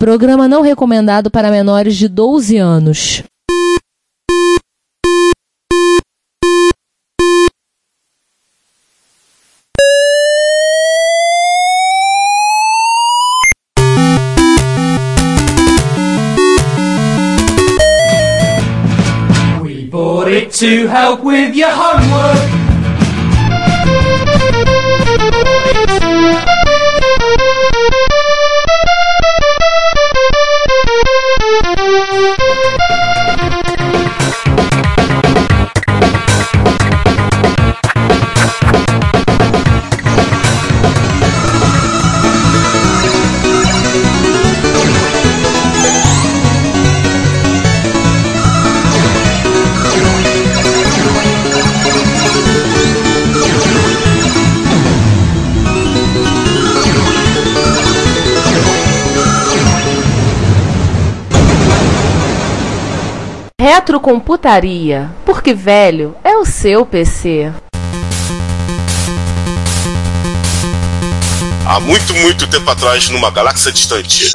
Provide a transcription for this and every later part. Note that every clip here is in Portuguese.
Programa não recomendado para menores de 12 anos. We bought it to help with your homework. Retrocomputaria, porque velho é o seu PC. Há muito, muito tempo atrás, numa galáxia distante.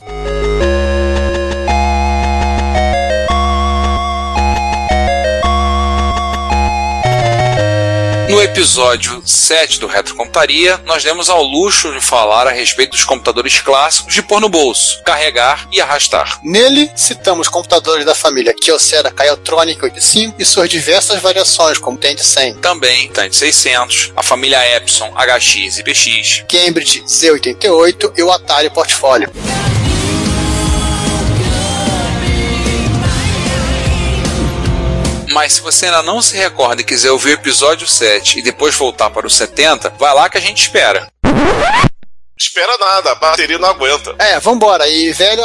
No episódio 7 do Retrocomputaria, nós demos ao luxo de falar a respeito dos computadores clássicos de pôr no bolso, carregar e arrastar. Nele, citamos computadores da família Kyocera Kaiotronic 85 e suas diversas variações, como Tandy 100. Também Tandy 600, a família Epson HX e PX, Cambridge Z88 e o Atari Portfolio. Mas se você ainda não se recorda e quiser ouvir o episódio 7 e depois voltar para o 70, vai lá que a gente espera. Espera nada, a bateria não aguenta. É, vambora, e velho,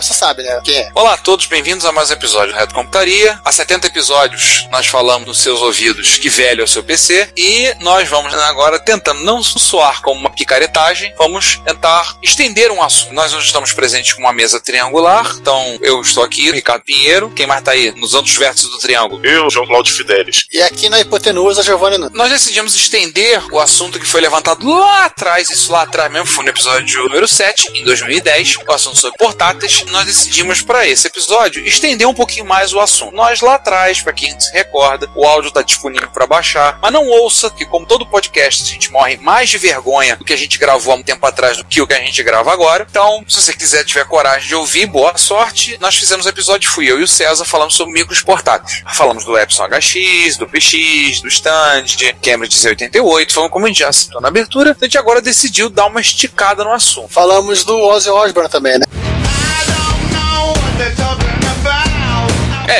você sabe, né? Quem é? Olá a todos, bem-vindos a mais um episódio do Retrocomputaria. Há 70 episódios nós falamos nos seus ouvidos que velho é o seu PC, e nós vamos agora, tentando não soar como uma picaretagem, vamos tentar estender um assunto. Nós hoje estamos presentes com uma mesa triangular, então eu estou aqui, Ricardo Pinheiro, quem mais está aí? Nos outros vértices do triângulo? Eu, João Cláudio Fidelis. E aqui na hipotenusa, Giovanni Nunes. Nós decidimos estender o assunto que foi levantado lá atrás, isso lá atrás mesmo, no episódio número 7, em 2010, o assunto sobre portáteis. Nós decidimos para esse episódio estender um pouquinho mais o assunto. Nós lá atrás, para quem se recorda, o áudio está disponível para baixar, mas não ouça, que como todo podcast a gente morre mais de vergonha do que a gente gravou há um tempo atrás do que o que a gente grava agora. Então, se você quiser, tiver coragem de ouvir, boa sorte. Nós fizemos o episódio, fui eu e o César, falamos sobre micros portáteis. Falamos do Epson HX, do PX, do Stand, de Cambridge Z88, falamos como a gente já citou na abertura. A gente agora decidiu dar uma esticada no assunto. Falamos do Osborne também, né?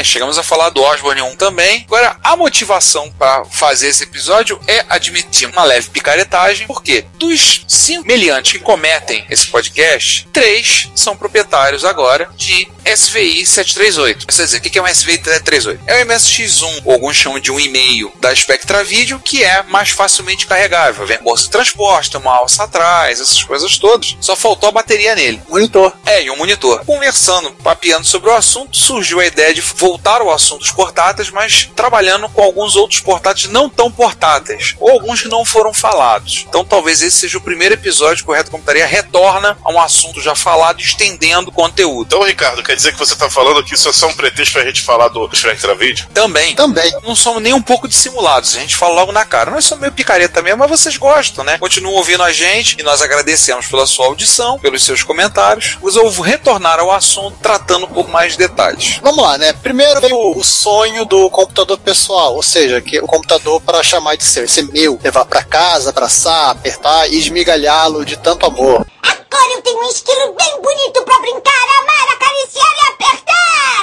Chegamos a falar do Osborne 1 também. Agora, a motivação para fazer esse episódio é admitir uma leve picaretagem, porque dos 5 meliantes que cometem esse podcast, 3 são proprietários agora de SVI-738. Quer dizer, o que é um SVI-738? É o MSX1, ou alguns chamam de 1,5 da Spectra Video, que é mais facilmente carregável. Vem bolsa de transporte, uma alça atrás, essas coisas todas. Só faltou a bateria nele. Monitor. E um monitor. Conversando, papeando sobre o assunto, surgiu a ideia de voltar ao assunto dos portáteis, mas trabalhando com alguns outros portáteis não tão portáteis, ou alguns que não foram falados. Então talvez esse seja o primeiro episódio que o Retrocomputaria retorna a um assunto já falado, estendendo o conteúdo. Então, Ricardo, quer dizer que você está falando que isso é só um pretexto para a gente falar do Spectra Video? Também. Não somos nem um pouco dissimulados, a gente fala logo na cara. Nós somos meio picareta mesmo, mas vocês gostam, né? Continuam ouvindo a gente e nós agradecemos pela sua audição, pelos seus comentários. Mas eu vou retornar ao assunto tratando um pouco mais de detalhes. Vamos lá, né? Primeiro veio o sonho do computador pessoal, ou seja, que o computador para chamar de seu, esse meu, levar para casa, abraçar, apertar e esmigalhá-lo de tanto amor. Agora eu tenho um estilo bem bonito pra brincar, amar, acariciar e apertar!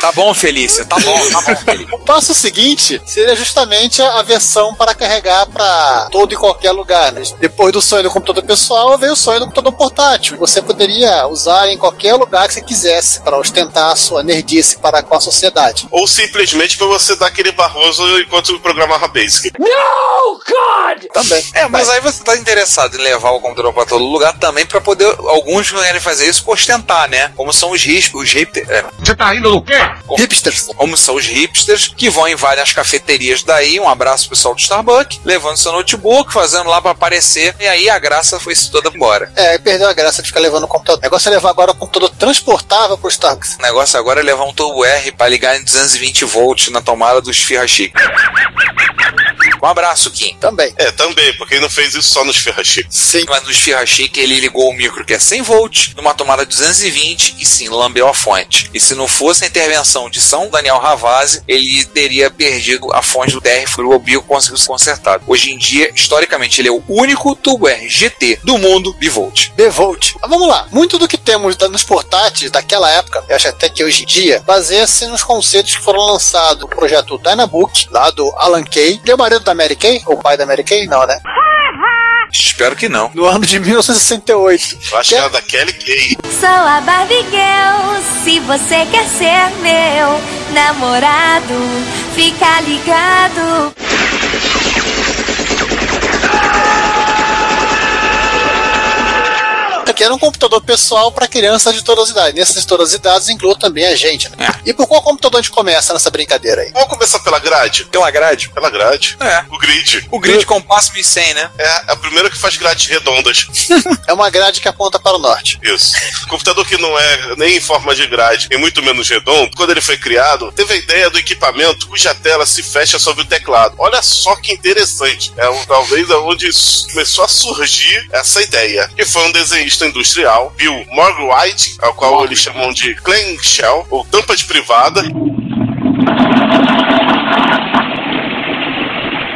Tá bom, Felícia, tá bom, Felícia. O passo seguinte seria justamente a versão para carregar pra todo e qualquer lugar, né? Depois do sonho do computador pessoal, veio o sonho do computador portátil. Você poderia usar em qualquer lugar que você quisesse para ostentar a sua nerdice para com a sociedade. Ou simplesmente pra você dar aquele barroso enquanto programava Basic. No, God! Também. Mas aí você tá interessado em levar o computador pra todo lugar também pra poder... Alguns querem fazer isso por ostentar, né? Como são os hipsters. Você tá rindo do quê? Hipsters. Como são os hipsters que vão em várias cafeterias daí, um abraço pessoal do Starbucks, levando seu notebook, fazendo lá pra aparecer, e aí a graça foi isso toda embora. É, perdeu a graça de ficar levando o computador. O negócio é levar agora o computador transportável pro Starbucks. O negócio agora é levar um Turbo R pra ligar em 220 volts na tomada dos Ferra-Chico. Um abraço, Kim. Também. É, também, porque ele não fez isso só nos Ferra-Chico. Sim, mas nos Ferra-Chico ele ligou o micro que é 100 volts, numa tomada 220 e sim, lambeu a fonte. E se não fosse a intervenção de São Daniel Ravazzi, ele teria perdido a fonte do TR pro Obio, conseguiu ser consertado. Hoje em dia, historicamente, ele é o único Turbo R GT do mundo bivolt. Bivolt. Mas vamos lá. Muito do que temos nos portáteis daquela época, eu acho até que hoje em dia, baseia-se nos conceitos que foram lançados no projeto Dynabook, lá do Alan Kay, e o marido da Mary Kay? Ou pai da Mary Kay? Não, né? Espero que não. No ano de 1968. Eu acho que era da Kelly Kay. Sou a Barbie Girl, se você quer ser meu namorado, fica ligado. Que era um computador pessoal para crianças de todas as idades. Nessas todas as idades incluo também a gente, né? É. E por qual computador a gente começa nessa brincadeira aí? Vamos começar pela grade. Pela grade? Pela grade. É. O grid. O grid Compass 1100, né? É a primeira que faz grades redondas. É uma grade que aponta para o norte. Isso. Computador que não é nem em forma de grade e muito menos redondo, quando ele foi criado, teve a ideia do equipamento cuja tela se fecha sobre o teclado. Olha só que interessante. É talvez onde começou a surgir essa ideia. Que foi um desenhista industrial, Bill Morgan-White, ao qual eles chamam de clam shell, ou tampa de privada,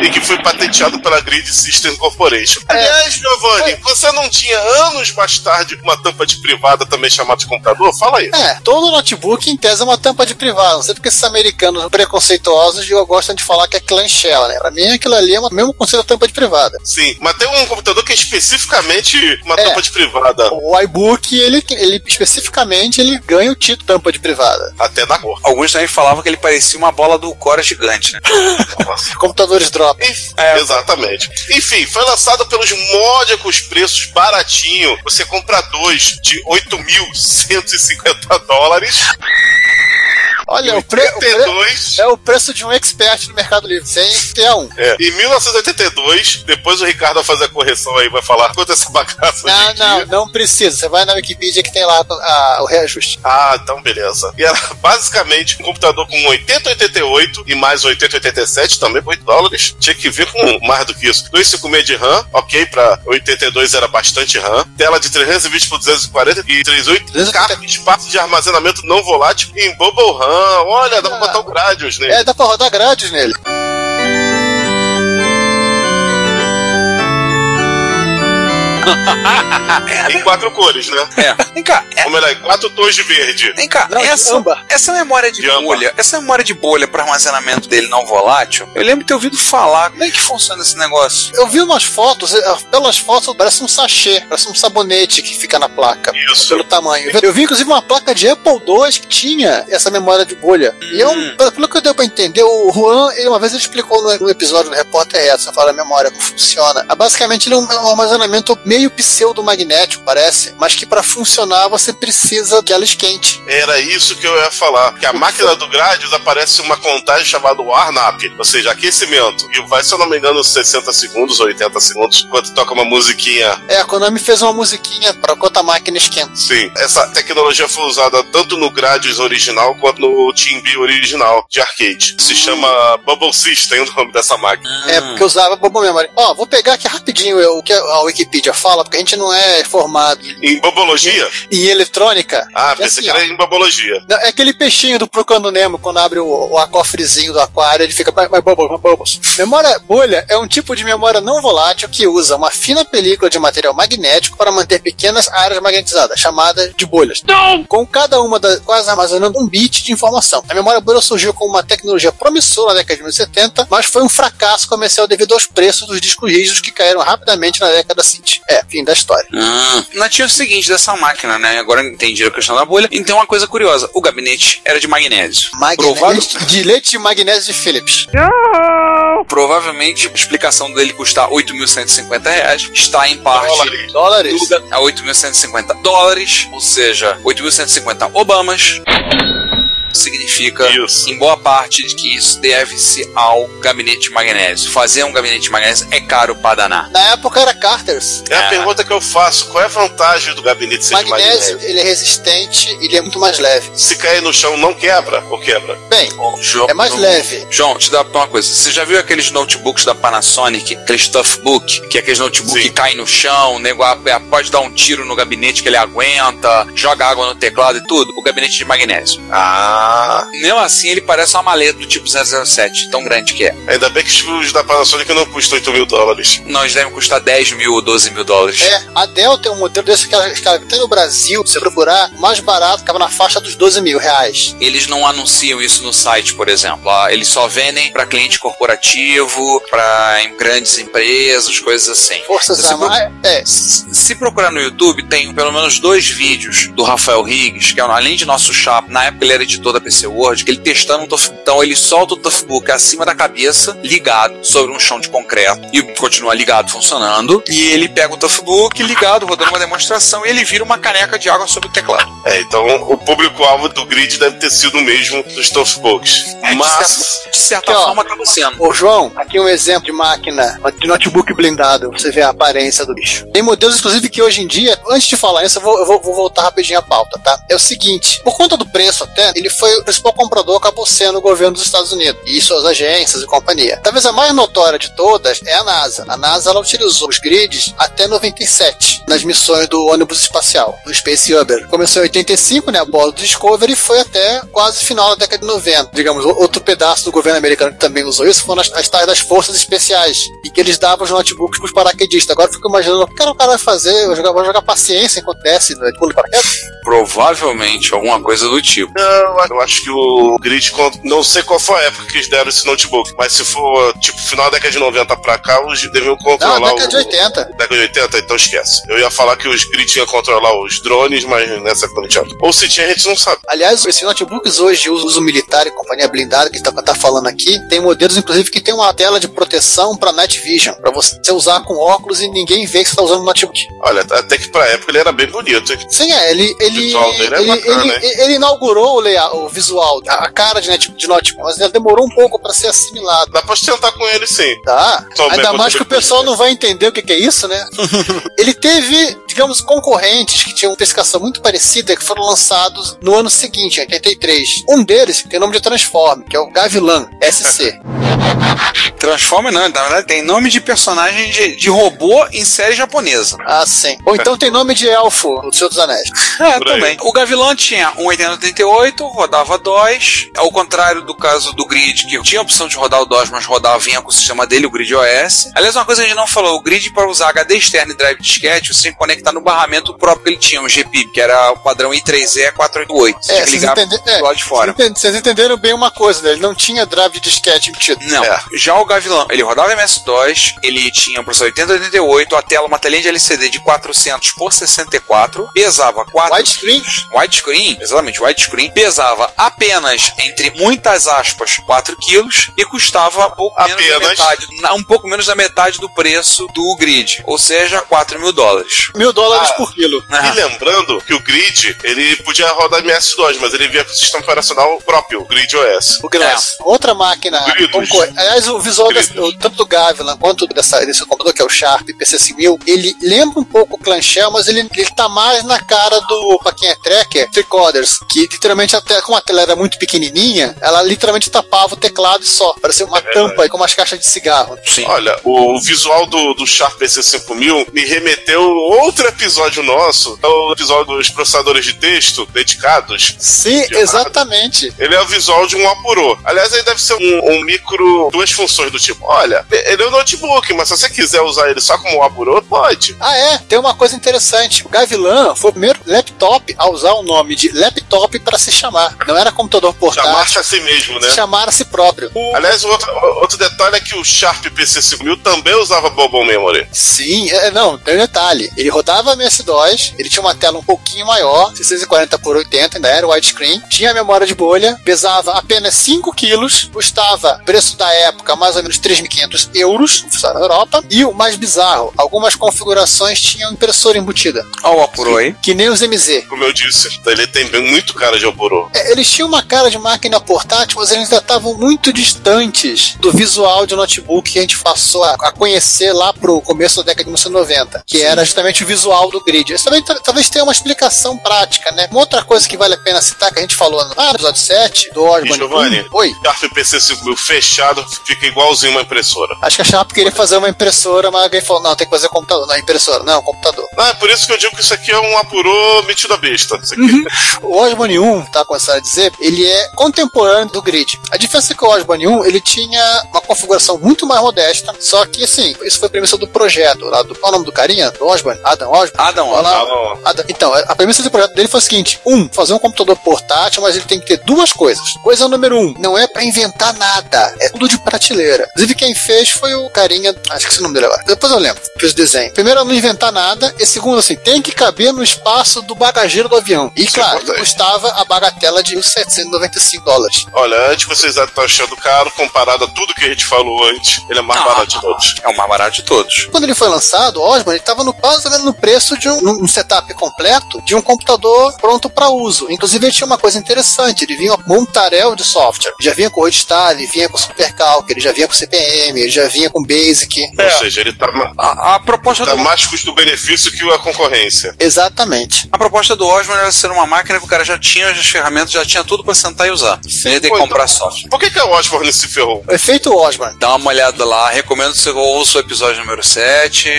e que foi patenteado pela Grid System Corporation. Aliás, Giovanni, você não tinha anos mais tarde uma tampa de privada também chamada de computador? Fala aí. É, todo notebook em tese é uma tampa de privada. Não sei porque esses americanos preconceituosos gostam de falar que é clamshell, né? Pra mim aquilo ali é o mesmo conceito de tampa de privada. Sim, mas tem um computador que é especificamente uma tampa de privada. O iBook, ele especificamente ele ganha o título de tampa de privada. Até na cor. Alguns também falavam que ele parecia uma bola do Cora gigante, né? Computadores drop. Exatamente. Enfim, foi lançado pelos módicos preços baratinho. Você compra dois de $8.150. Olha, é o preço de um expert no Mercado Livre, sem ter um. É. Em 1982, depois o Ricardo vai fazer a correção aí, vai falar quanto é essa bagaça. Não precisa. Você vai na Wikipedia que tem lá o reajuste. Ah, então beleza. E era basicamente um computador com 8088 e mais 8087, também por $8. Tinha que vir com mais do que isso. 256 de RAM, ok, pra 82 era bastante RAM. Tela de 320x240 e 38K, espaço de armazenamento não volátil e em bubble RAM. Olha, dá pra botar grades nele. É, dá pra rodar grades nele. Em quatro cores, né? É. Vem cá. Ou melhor, em 4 tons de verde. Vem cá. Não, essa memória de bolha, essa memória de bolha para armazenamento dele não volátil, eu lembro de ter ouvido falar. Como é que funciona esse negócio? Eu vi umas fotos, pelas fotos parece um sachê, parece um sabonete que fica na placa. Isso. Pelo tamanho. Eu vi, inclusive, uma placa de Apple II que tinha essa memória de bolha. E pelo que eu deu pra entender, o Juan, ele uma vez ele explicou no episódio do Repórter Edson, fala a memória, como funciona. Basicamente, ele é um armazenamento meio pseudo-magnético, parece, mas que para funcionar você precisa que ela esquente. Era isso que eu ia falar, que a máquina do Gradius aparece uma contagem chamada warm-up, ou seja, aquecimento, e vai, se eu não me engano, 60 segundos ou 80 segundos, enquanto toca uma musiquinha. É, a Konami fez uma musiquinha para enquanto a máquina esquenta. Sim, essa tecnologia foi usada tanto no Gradius original quanto no TimBee original de arcade. Se chama Bubble System, o nome dessa máquina. É, porque usava Bubble Memory. Ó, vou pegar aqui rapidinho o que a Wikipedia fala, porque a gente não é formado em bobologia? Em eletrônica. Ah, pensei que era em bobologia. É aquele peixinho do Procurando Nemo, quando abre o cofrezinho do aquário, ele fica bubbles. Memória bolha é um tipo de memória não volátil que usa uma fina película de material magnético para manter pequenas áreas magnetizadas, chamadas de bolhas. Não! Com cada uma das quase armazenando um bit de informação. A memória bolha surgiu como uma tecnologia promissora na década de 1970, mas foi um fracasso comercial devido aos preços dos discos rígidos que caíram rapidamente na década seguinte. É, fim da história. Não tinha o seguinte dessa máquina, né? Agora entendi a questão da bolha. Então, uma coisa curiosa. O gabinete era de magnésio. Gilete de magnésio de Philips. Provavelmente, a explicação dele custar R$8.150 está em parte... Dólares. A $8.150. Ou seja, 8.150 Obamas. significa, isso, em boa parte, de que isso deve-se ao gabinete de magnésio. Fazer um gabinete de magnésio é caro para danar. Na época era Carters. É a pergunta que eu faço, qual é a vantagem do gabinete ser magnésio, de magnésio? Ele é resistente e ele é muito mais leve. Se cair no chão não quebra ou quebra? Bem, João, é mais leve. João, te dá uma coisa, você já viu aqueles notebooks da Panasonic, aqueles Toughbook, que é aqueles notebooks que caem no chão, o nego pode dar um tiro no gabinete que ele aguenta, joga água no teclado e tudo? O gabinete de magnésio. Mesmo assim, ele parece uma maleta do tipo 007, tão grande que é. Ainda bem que os da Panasonic não custam $8.000. Não, eles devem custar $10.000 ou $12.000. É, a Dell tem um modelo desse que tem no Brasil, se procurar, mais barato, acaba na faixa dos R$12.000. Eles não anunciam isso no site, por exemplo. Eles só vendem para cliente corporativo, para grandes empresas, coisas assim. Forças Armadas. Se procurar no YouTube, tem pelo menos 2 vídeos do Rafael Riggs, que é, além de nosso chapa, na época ele era editor da PC World, que ele testando um Toughbook. Então ele solta o Toughbook acima da cabeça, ligado, sobre um chão de concreto, e continua ligado, funcionando, e ele pega o Toughbook ligado, rodando uma demonstração, e ele vira uma caneca de água sobre o teclado. Então o público-alvo do Grid deve ter sido o mesmo dos Toughbooks. Mas, de certa forma, acaba sendo. Ô João, aqui um exemplo de máquina, de notebook blindado, você vê a aparência do bicho. Tem modelos, inclusive, que hoje em dia, antes de falar isso, eu vou voltar rapidinho à pauta, tá? É o seguinte, por conta do preço até, ele foi o principal comprador, acabou sendo o governo dos Estados Unidos e suas agências e companhia. Talvez a mais notória de todas é a NASA. A NASA, ela utilizou os grids até 97, nas missões do ônibus espacial, do Space Hubble. Começou em 85, né, a bola do Discovery, foi até quase final da década de 90. Digamos, outro pedaço do governo americano que também usou isso foram as tais das forças especiais, e que eles davam os notebooks pros paraquedistas. Agora eu fico imaginando, o que o cara vai fazer? Vai jogar paciência enquanto desce, né, pulo paraquedas? Provavelmente, alguma coisa do tipo. Eu acho que o Grid, não sei qual foi a época que eles deram esse notebook, mas se for, tipo, final da década de 90 pra cá, eles deviam controlar... Não, década de 80. Década de 80? Então esquece. Eu ia falar que os Grid iam controlar os drones, mas nessa época não tinha. Ou se tinha, a gente não sabe. Aliás, esses notebooks hoje de uso militar e companhia blindada, que a gente tá falando aqui, tem modelos, inclusive, que tem uma tela de proteção pra Night Vision, pra você usar com óculos e ninguém vê que você tá usando o notebook. Olha, até que pra época ele era bem bonito. Sim, ele inaugurou o layout, o visual, a cara de notebook, mas ele demorou um pouco pra ser assimilado. Dá pra tentar com ele, sim. Tá. Ainda mais que o pessoal não vai entender o que é isso, né? Ele teve, digamos, concorrentes que tinham uma pescação muito parecida, que foram lançados no ano seguinte, em 83. Um deles tem nome de Transform, que é o Gavilan SC. Transform não, na verdade tem nome de personagem de robô em série japonesa. Ah, sim. Ou então tem nome de elfo do Senhor dos Anéis. Também. O Gavilan tinha um 8088, rodava DOS, ao contrário do caso do Grid, que tinha a opção de rodar o DOS, mas rodava, vinha com o sistema dele, o Grid OS. Aliás, uma coisa que a gente não falou, o Grid, para usar HD externo e drive disquete, você tem que conectar no barramento próprio que ele tinha, um GPIB, que era o padrão I3E488. Você tinha que ligar do lado de fora. Vocês entenderam bem uma coisa, né? Ele não tinha drive de disquete embutido. Não. Já o Gavilan, ele rodava MS-DOS, ele tinha um processador 8088, a tela, uma telinha de LCD de 400x64, pesava 4... Widescreen? Exatamente, widescreen. Pesava apenas, entre muitas aspas, 4 quilos e custava um pouco menos da metade do preço do Grid, ou seja, $4.000. $1.000 por quilo. E lembrando que o Grid, ele podia rodar MS-DOS, mas ele via com o sistema operacional próprio, o Grid OS. Outra máquina... Aliás, o visual tanto do Gavilan quanto desse computador, que é o Sharp PC 5000, ele lembra um pouco o Clamshell, mas ele tá mais na cara do, pra quem é tracker, Tricorders, que literalmente, até como a tela era muito pequenininha, ela literalmente tapava o teclado e só, parecia uma tampa com umas caixas de cigarro. Sim. Olha, o visual do Sharp PC 5000 me remeteu a outro episódio nosso, é o episódio dos processadores de texto dedicados. Sim, exatamente. Ele é o visual de um Apurô. Aliás, ele deve ser um micro, duas funções do tipo, olha, ele é um notebook, mas se você quiser usar ele só como Apurô, pode. Tem uma coisa interessante, o Gavilan foi o primeiro laptop a usar o nome de laptop para se chamar. Não era computador portátil. Chamar-se a si mesmo, né? Chamar a si próprio. Aliás, outro detalhe é que o Sharp PC 5000 também usava Bubble Memory. Sim, tem um detalhe. Ele rodava MS-DOS, ele tinha uma tela um pouquinho maior, 640x80, ainda era widescreen, tinha memória de bolha, pesava apenas 5 quilos, custava preço da época época mais ou menos 3.500 euros, na Europa. E o mais bizarro, algumas configurações tinham impressora embutida. Ó, o Apurô aí. Que nem os MZ. Como eu disse, ele tem muito cara de Apurô. É, eles tinham uma cara de máquina portátil, mas eles ainda estavam muito distantes do visual de notebook que a gente passou a conhecer lá pro começo da década de 1990, que era justamente o visual do Grid. Isso também talvez tenha uma explicação prática, né? Uma outra coisa que vale a pena citar, que a gente falou no episódio 7 do Osborne 1. Giovanni, oi? Sharp PC 5000 fechado fica igualzinho uma impressora. Acho que a Sharp queria fazer uma impressora, mas alguém falou, não, tem que fazer computador. Não, impressora, não, computador. Ah, é por isso que eu digo que isso aqui é um apurô metido a besta. Isso aqui. Uhum. O Osborne 1, tá começando a dizer, ele é contemporâneo do Grid. A diferença é que o Osborne 1, ele tinha uma configuração muito mais modesta, só que, assim, isso foi a premissa do projeto, lá do, qual é o nome do carinha? Do Osborne? Adam Osborne. Então, a premissa do projeto dele foi a seguinte, fazer um computador portátil, mas ele tem que ter duas coisas. Coisa número um, não é pra inventar nada, é tudo de prateleira. Inclusive, quem fez foi o carinha, acho que é o nome dele agora, depois eu lembro, fez o desenho. Primeiro, não inventar nada, e segundo, assim, tem que caber no espaço do bagageiro do avião. E, claro, custava a bagatela de $1.795. Olha, antes vocês estão achando caro, comparado a tudo que a gente falou antes, ele é mais barato de todos. É o mais barato de todos. Quando ele foi lançado, o Osborne, ele estava quase no preço de um setup completo de um computador pronto para uso. Inclusive, ele tinha uma coisa interessante, ele vinha com um montaréu de software. Ele já vinha com o Odestar, ele vinha com o Supercalc, ele já vinha com o CPM, ele já vinha com o Basic. Ou seja, ele tá a proposta tá do... mais custo-benefício que a concorrência. Exatamente. A proposta do Osborne era ser uma máquina que o cara já tinha as ferramentas, já tinha tudo para sentar e usar. Sem ele ter que comprar software. Por que o Osborne se ferrou? Efeito Osborne. Dá uma olhada lá, recomendo que você ouça o episódio número 7,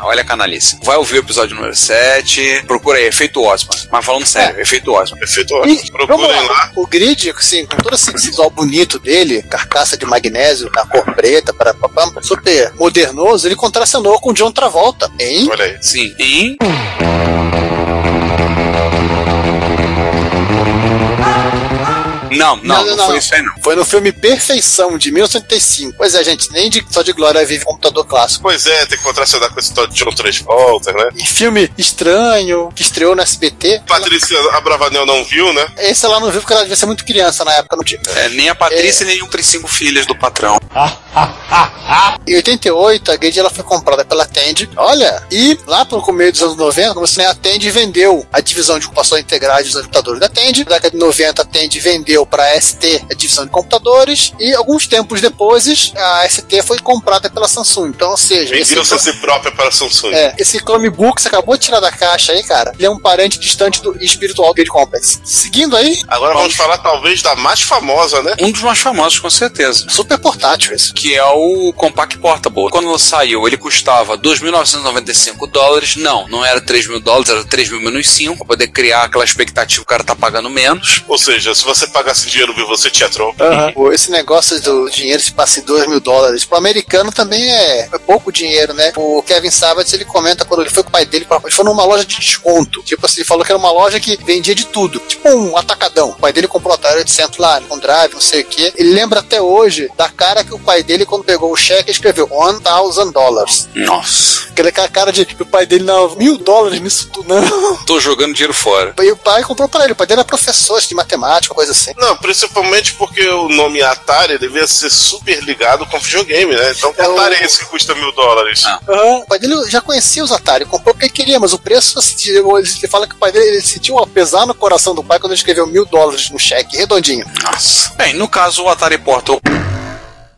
olha a canalice. Vai ouvir o episódio número 7, procura aí, Efeito Osborne. Mas falando sério, Efeito Osborne. Efeito Osborne. Procurem lá. O Grid, assim, com todo esse visual bonito dele, carcaça de magnésio na cor preta, super modernoso, ele contracenou com o John Travolta, hein? Olha aí. Sim. Em... Não foi isso aí não. Foi no filme Perfeição, de 1985. Pois é, gente, nem só de glória vive computador clássico. Pois é, tem que contracenar com esse tal de John Travolta, né? E filme estranho, que estreou no SBT. Patrícia Abravanel não viu, né? Esse ela não viu porque ela devia ser muito criança na época, não tinha. É, nem a Patrícia nem um dos cinco filhos do patrão. Em 88, a Grid, ela foi comprada pela Tandy. Olha, e lá pro começo dos anos 90, a Tandy vendeu a divisão de ocupação integral dos computadores da Tandy. Na década de 90, a Tandy vendeu para a ST, a divisão de computadores, e alguns tempos depois a ST foi comprada pela Samsung. Então, ou seja, vendeu-se a si própria para a Samsung. Esse Chromebook você acabou de tirar da caixa aí, cara, ele é um parente distante do espiritual Grid Compass. Seguindo aí, agora vamos falar talvez da mais famosa, né? Um dos mais famosos, com certeza. Super portátil esse. Que é o Compaq Portable. Quando saiu, ele custava $2.995. Não era $3.000, era $3.000 menos 5, para poder criar aquela expectativa que o cara tá pagando menos. Ou seja, se você pagar esse dinheiro, viu? Você te atrou. Uhum. Esse negócio do dinheiro se passa em $2.000. Pro americano também é pouco dinheiro, né? O Kevin Sabat, ele comenta quando ele foi com o pai dele, ele foi numa loja de desconto. Tipo assim, ele falou que era uma loja que vendia de tudo. Tipo um atacadão. O pai dele comprou o Atari 800 lá, um drive, não sei o quê. Ele lembra até hoje da cara que o pai dele, quando pegou o cheque, escreveu $1,000. Nossa. Aquela cara de o pai dele, não, $1.000 nisso tudo, não. Tô jogando dinheiro fora. E o pai comprou pra ele. O pai dele era professor de matemática, coisa assim. Não, principalmente porque o nome Atari devia ser super ligado com videogame, né? Então o Atari é esse que custa $1.000. O pai dele já conhecia os Atari, comprou porque queria, mas o preço, assim, ele fala que o pai dele, ele sentiu um pesar no coração do pai quando ele escreveu $1.000 no cheque, redondinho. Nossa. Bem, no caso o Atari Portable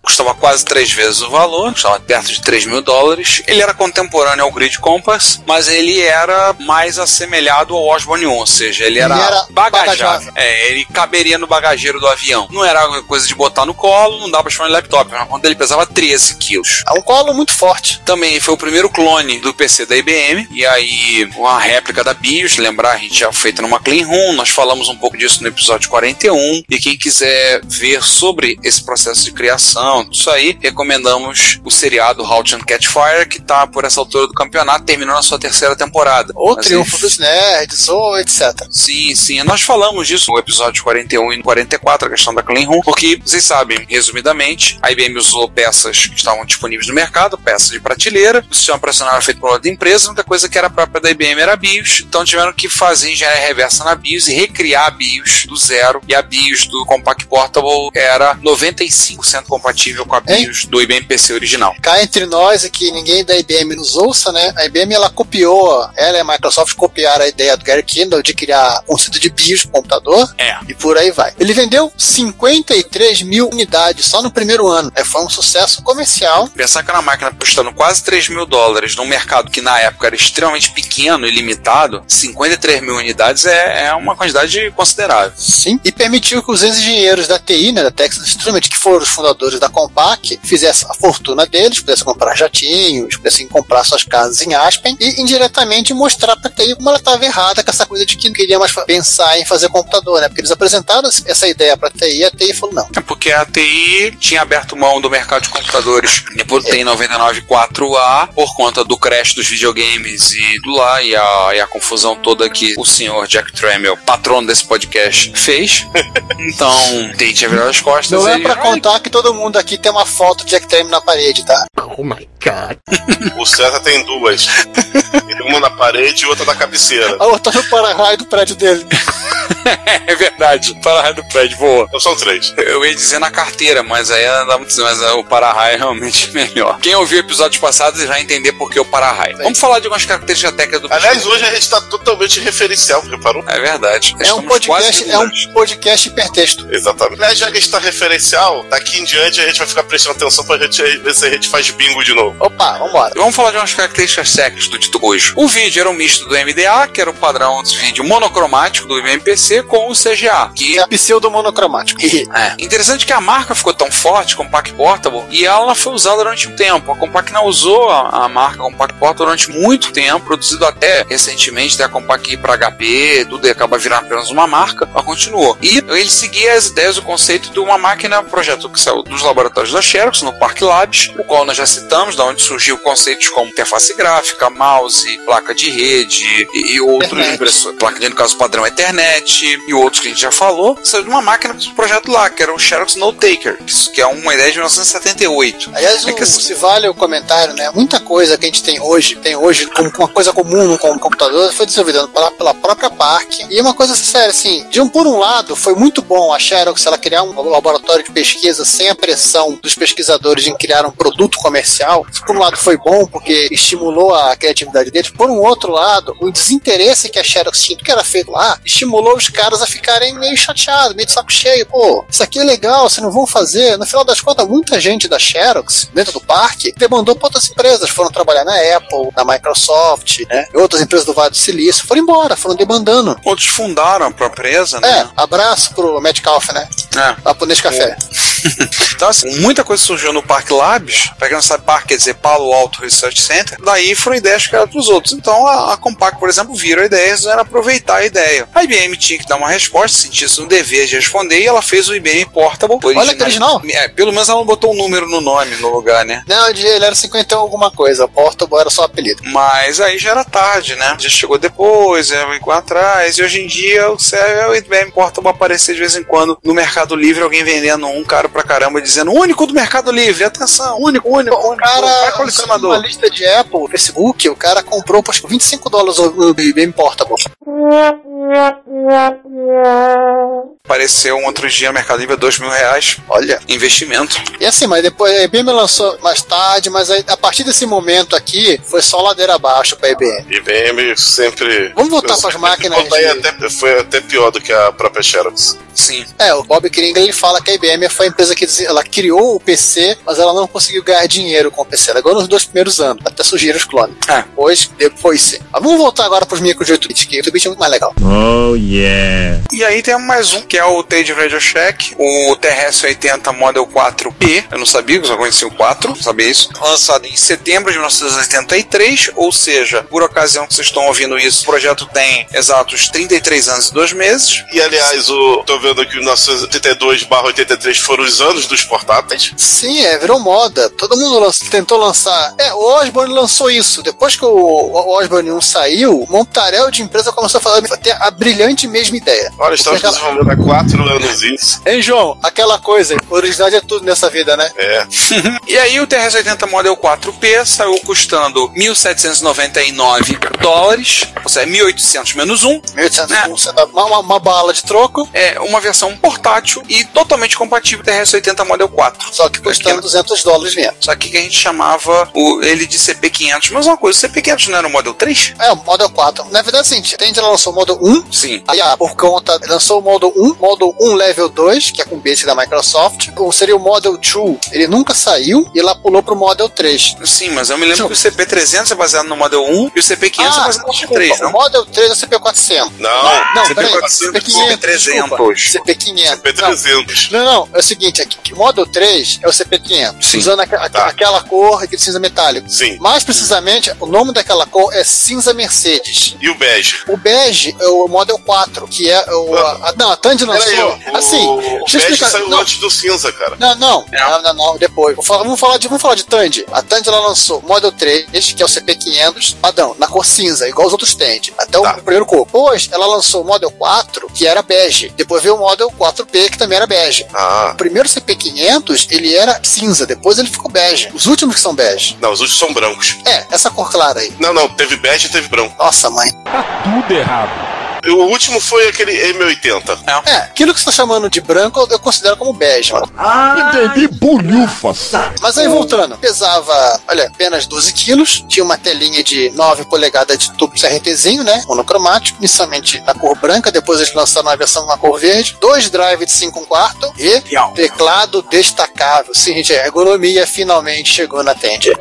custava quase 3 vezes o valor, custava perto de $3.000. Ele era contemporâneo ao Grid Compass, mas ele era mais assemelhado ao Osborne 1, ou seja, ele era bagageável. Ele caberia no bagageiro do avião. Não era coisa de botar no colo, não dava pra chamar de laptop, mas quando ele pesava 13 quilos. É um colo muito forte. Também foi o primeiro clone do PC da IBM, e aí uma réplica da BIOS, lembrar, a gente já feita numa Clean Room, nós falamos um pouco disso no episódio 41, e quem quiser ver sobre esse processo de criação, isso aí, recomendamos o seriado Halt and Catch Fire, que tá por essa altura do campeonato, terminou na sua 3ª temporada. O triunfo dos nerds, ou etc. Sim, sim, nós falamos disso no episódio 41 e 44, a questão da Clean Room, porque, vocês sabem, resumidamente, a IBM usou peças que estavam disponíveis no mercado, peças de prateleira, o sistema operacional era feito por outra empresa, muita coisa que era própria da IBM era a BIOS, então tiveram que fazer engenharia reversa na BIOS e recriar a BIOS do zero, e a BIOS do Compaq Portable era 95% compatível compatível com a BIOS do IBM PC original. Cá entre nós e que ninguém da IBM nos ouça, né? A IBM, ela copiou, ela e a Microsoft copiaram a ideia do Gary Kindle de criar um conceito de BIOS pro computador. É. E por aí vai. Ele vendeu 53 mil unidades só no primeiro ano. Foi um sucesso comercial. Pensar que uma máquina custando quase $3.000 num mercado que na época era extremamente pequeno e limitado, 53 mil unidades é uma quantidade considerável. Sim. E permitiu que os engenheiros da TI, né, da Texas Instrument, que foram os fundadores da Compaq, fizessem a fortuna deles, pudessem comprar jatinhos, pudessem comprar suas casas em Aspen e indiretamente mostrar pra TI como ela estava errada com essa coisa de que não queria mais pensar em fazer computador, né? Porque eles apresentaram essa ideia pra TI e a TI falou não. É porque a TI tinha aberto mão do mercado de computadores depois do TI 99.4a por conta do crash dos videogames e do lá e a confusão toda que o senhor Jack Tramiel, patrono desse podcast, fez. Então, TI tinha virado as costas. Não é pra contar que todo mundo aqui tem uma foto de Jack Tramiel na parede, tá? Oh my God. O César tem duas. Tem uma na parede e outra na cabeceira. A outra no para-raio do prédio dele. É verdade, o para-raio do prédio, boa. São três. Eu ia dizer na carteira, mas aí dá muito, mas o para-raio é realmente melhor. Quem ouviu episódios passados vai entender por que o para-raio. Vamos falar de algumas características técnicas do... Aliás, hoje a gente está totalmente referencial, reparou? É verdade. É um podcast hipertexto. Exatamente. Aliás, já que a gente tá referencial, daqui em diante a gente vai ficar prestando atenção pra gente ver se a gente faz bingo de novo. Opa, vambora. Vamos falar de umas características técnicas do dito hoje. O vídeo era um misto do MDA, que era o padrão de vídeo monocromático do IBM PC, com o CGA, que é pseudo monocromático. É. Interessante que a marca ficou tão forte, Compaq Portable, e ela foi usada durante um tempo. A Compaq não usou a marca Compaq Portable durante muito tempo, produzido até recentemente, até a Compaq ir pra HP, tudo acaba virando apenas uma marca, ela continuou. E ele seguia as ideias do conceito de uma máquina, um projeto que saiu dos laboratórios da Xerox, no Park Labs, o qual nós já citamos, da onde surgiu conceitos como interface gráfica, mouse, placa de rede e outros impressores. Placa de rede, no caso padrão, Ethernet e outros que a gente já falou. Saiu de uma máquina do projeto lá, que era o Xerox Note Taker, que é uma ideia de 1978. Aliás, se vale o comentário, né? Muita coisa que a gente tem hoje como uma coisa comum no computador foi desenvolvida pela própria PARC. E uma coisa séria, assim, por um lado, foi muito bom a Xerox ela criar um laboratório de pesquisa sem a pressão dos pesquisadores em criar um produto comercial. Isso, por um lado, foi bom, porque estimulou a criatividade deles. Por um outro lado, o desinteresse que a Xerox tinha do que era feito lá, estimulou os caras a ficarem meio chateados, meio de saco cheio. Pô, isso aqui é legal, vocês não vão fazer. No final das contas, muita gente da Xerox, dentro do parque, demandou para outras empresas. Foram trabalhar na Apple, na Microsoft, né? Outras empresas do Vale do Silício. Foram embora, foram demandando. Outros fundaram a própria empresa, né? É, abraço pro Metcalfe, né? É. Lá pro Nescafé. Então, assim, muita coisa surgiu no Park Labs. Pra quem não sabe, Park quer dizer Palo Alto Research Center. Daí foram ideias que eram pros outros. Então, a Compaq, por exemplo, virou ideias, era aproveitar a ideia. A IBM tinha que dar uma resposta, sentia-se um dever de responder, e ela fez o IBM Portable. Olha que original! É, pelo menos ela não botou um número no nome, no lugar, né? Não, ele era 51 alguma coisa. Portable era só apelido. Mas aí já era tarde, né? Já chegou depois, já ficou atrás, e hoje em dia o IBM Portable aparecer de vez em quando no Mercado Livre, alguém vendendo um caro pra caramba, dizendo, único do Mercado Livre, atenção, único. O cara, uma lista de Apple, Facebook, o cara comprou por $25 o IBM Portable. Apareceu um outro dia no Mercado Livre, R$2.000. Olha, investimento. E assim, mas depois a IBM lançou mais tarde, mas a partir desse momento aqui, foi só ladeira abaixo pra IBM. IBM sempre... Vamos voltar pras máquinas. Foi até pior do que a própria Xerox. Sim. É, o Bob Kringler, ele fala que a IBM foi a empresa que ela criou o PC, mas ela não conseguiu ganhar dinheiro com o PC. Ela ganhou nos 2 primeiros anos, até surgiram os clones. Ah. Depois sim. Mas vamos voltar agora pros micros de 8-bit, que 8-bit é muito mais legal. Oh, yeah. E aí tem mais um, que é o Tandy Radio Shack, o TRS-80 Model 4P. Eu não sabia, eu só conheci o 4, não sabia isso. Lançado em setembro de 1983, ou seja, por ocasião que vocês estão ouvindo isso, o projeto tem exatos 33 anos e 2 meses. E aliás, tô vendo aqui o 1982/83 foram os anos dos portáteis. Sim, virou moda. Todo mundo tentou lançar. O Osborne lançou isso. Depois que o Osborne 1 saiu, o Montarel de empresa começou a falar, até a brilhante mesma ideia. Olha, estamos desenvolvendo a 4 anos isso. Hein, João? Aquela coisa, originalidade é tudo nessa vida, né? É. E aí o TRS-80 Model 4P saiu custando $1.799, ou seja, 1.800 menos 1. 1.800 né? Uma bala de troco. É, uma versão portátil e totalmente compatível com o TRS-80 Model 4. Só que custando $200 mesmo. Só que a gente chamava ele de CP500, mas uma coisa, o CP500 não era o Model 3? É, o Model 4. Na verdade, assim, a gente lançou o Model 1. Sim. Aí, por conta, lançou o Model 1 Level 2, que é com base da Microsoft, ou seria o Model 2. Ele nunca saiu e lá pulou pro Model 3. Sim, mas eu me lembro que o CP300 é baseado no Model 1 e o CP500 é baseado no Model 3, não? O Model 3 é o CP400. Não, CP400 é o CP300. CP300. Não, é o seguinte, o Model 3 é o CP500, sim, usando aquela cor, aquele cinza metálico. Sim. Mais precisamente, o nome daquela cor é cinza Mercedes. E o bege? O bege é o Model 4, que é o... a Tandy lançou. Assim, o bege saiu antes do cinza, cara. Não, depois. Vamos falar de Tandy. A Tandy, ela lançou Model 3, que é o CP500, na cor cinza, igual os outros Tandy, até o primeiro cor. Depois, ela lançou o Model 4, que era bege. Depois veio o Model 4P, que também era bege. O primeiro CP500, ele era cinza, depois ele ficou bege. Os últimos que são bege. Não, os últimos são brancos. É, essa cor clara aí. Não, teve bege e teve branco. Nossa, mãe. Tá tudo errado. O último foi aquele M80. É, aquilo que você tá chamando de branco eu considero como bege, mano. Entendi, bolhufas. Mas aí, voltando, pesava, apenas 12 quilos, tinha uma telinha de 9 polegadas de tubo CRTzinho, né, monocromático, inicialmente na cor branca, depois eles lançaram a versão na cor verde, 2 drives de 5 1/4 e teclado destacável. Sim, gente, a ergonomia finalmente chegou na Tandy.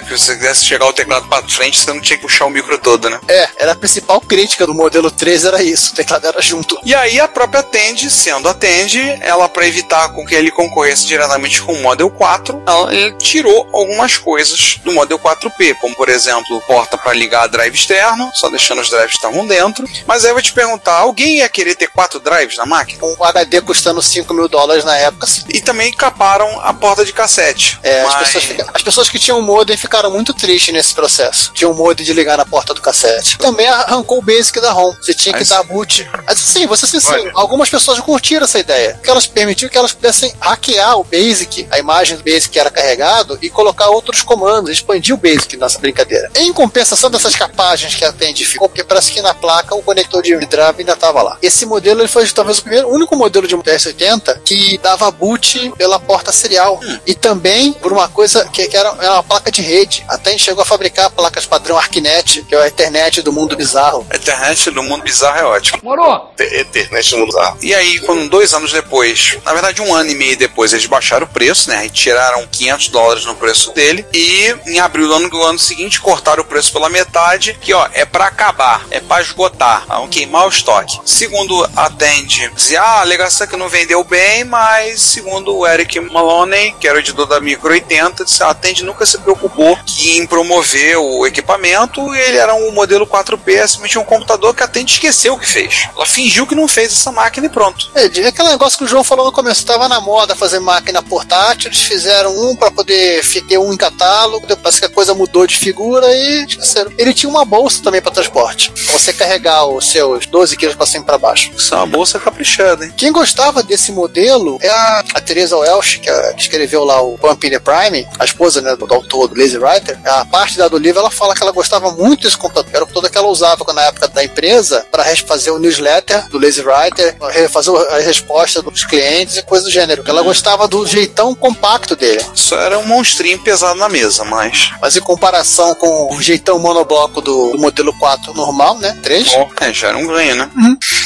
Porque se você quisesse chegar o teclado pra frente, você não tinha que puxar o micro todo, né? É, era a principal crítica do modelo 3, era isso, o teclado era junto. E aí a própria Tandy, sendo a Tandy, ela, pra evitar com que ele concorresse diretamente com o Model 4, ela tirou algumas coisas do Model 4P, como, por exemplo, porta pra ligar a drive externo, só deixando os drives que estavam dentro. Mas aí eu vou te perguntar, alguém ia querer ter 4 drives na máquina? Um HD custando $5.000 na época, sim. E também caparam a porta de cassete. É, mas... as pessoas que tinham o modem ficaram muito tristes nesse processo. Tinha um modem de ligar na porta do cassete. Também arrancou o basic da ROM. Você tinha que dar boot. Mas assim, vou ser sincero, algumas pessoas curtiram essa ideia, porque elas permitiam que elas pudessem hackear o basic, a imagem do basic que era carregado, e colocar outros comandos, expandir o basic nessa brincadeira. Em compensação dessas capagens que a Tandy ficou, porque parece que na placa o conector de drive ainda estava lá. Esse modelo ele foi talvez o primeiro, único modelo de um TRS-80 que dava boot pela porta serial. E também por uma coisa que era uma placa de rede. Até chegou a fabricar placas padrão Arquinet, que é a Ethernet do mundo bizarro. Ethernet do mundo bizarro é ótimo. Morou! Ethernet do mundo bizarro. E aí, quando 2 anos depois, na verdade 1 ano e meio depois, eles baixaram o preço, né? E tiraram $500 no preço dele. E em abril do ano seguinte, cortaram o preço pela metade, que ó, é pra acabar, é pra esgotar, vão queimar o estoque. Segundo a Tandy, dizia, a alegação é que não vendeu bem, mas segundo o Eric Maloney, que era o editor da Micro 80, disse, a Tandy nunca se preocupou em promover o equipamento. Ele era um modelo 4P, simplesmente um computador que a Tandy esqueceu o que fez. Ela fingiu que não fez essa máquina e pronto. É aquele negócio que o João falou no começo, estava na moda fazer máquina portátil, eles fizeram um para poder ter um em catálogo, depois que a coisa mudou de figura e esqueceram. Ele tinha uma bolsa também para transporte, pra você carregar os seus 12 quilos para cima e para baixo. Isso é uma bolsa caprichada, hein? Quem gostava desse modelo é a Teresa Welsh, que escreveu lá o Pump in the Prime, a esposa, né, do autor do Laser Writer. A parte da do livro, ela fala que ela gostava muito desse computador, era o computador que ela usava na época da empresa para fazer o newsletter do Laser Writer, fazer as respostas dos clientes e coisas do gênero. Ela gostava do jeitão compacto dele. Isso era um monstrinho pesado na mesa, mas... Mas em comparação com o jeitão monobloco do modelo 4 normal, né? 3. Já era um ganho, né?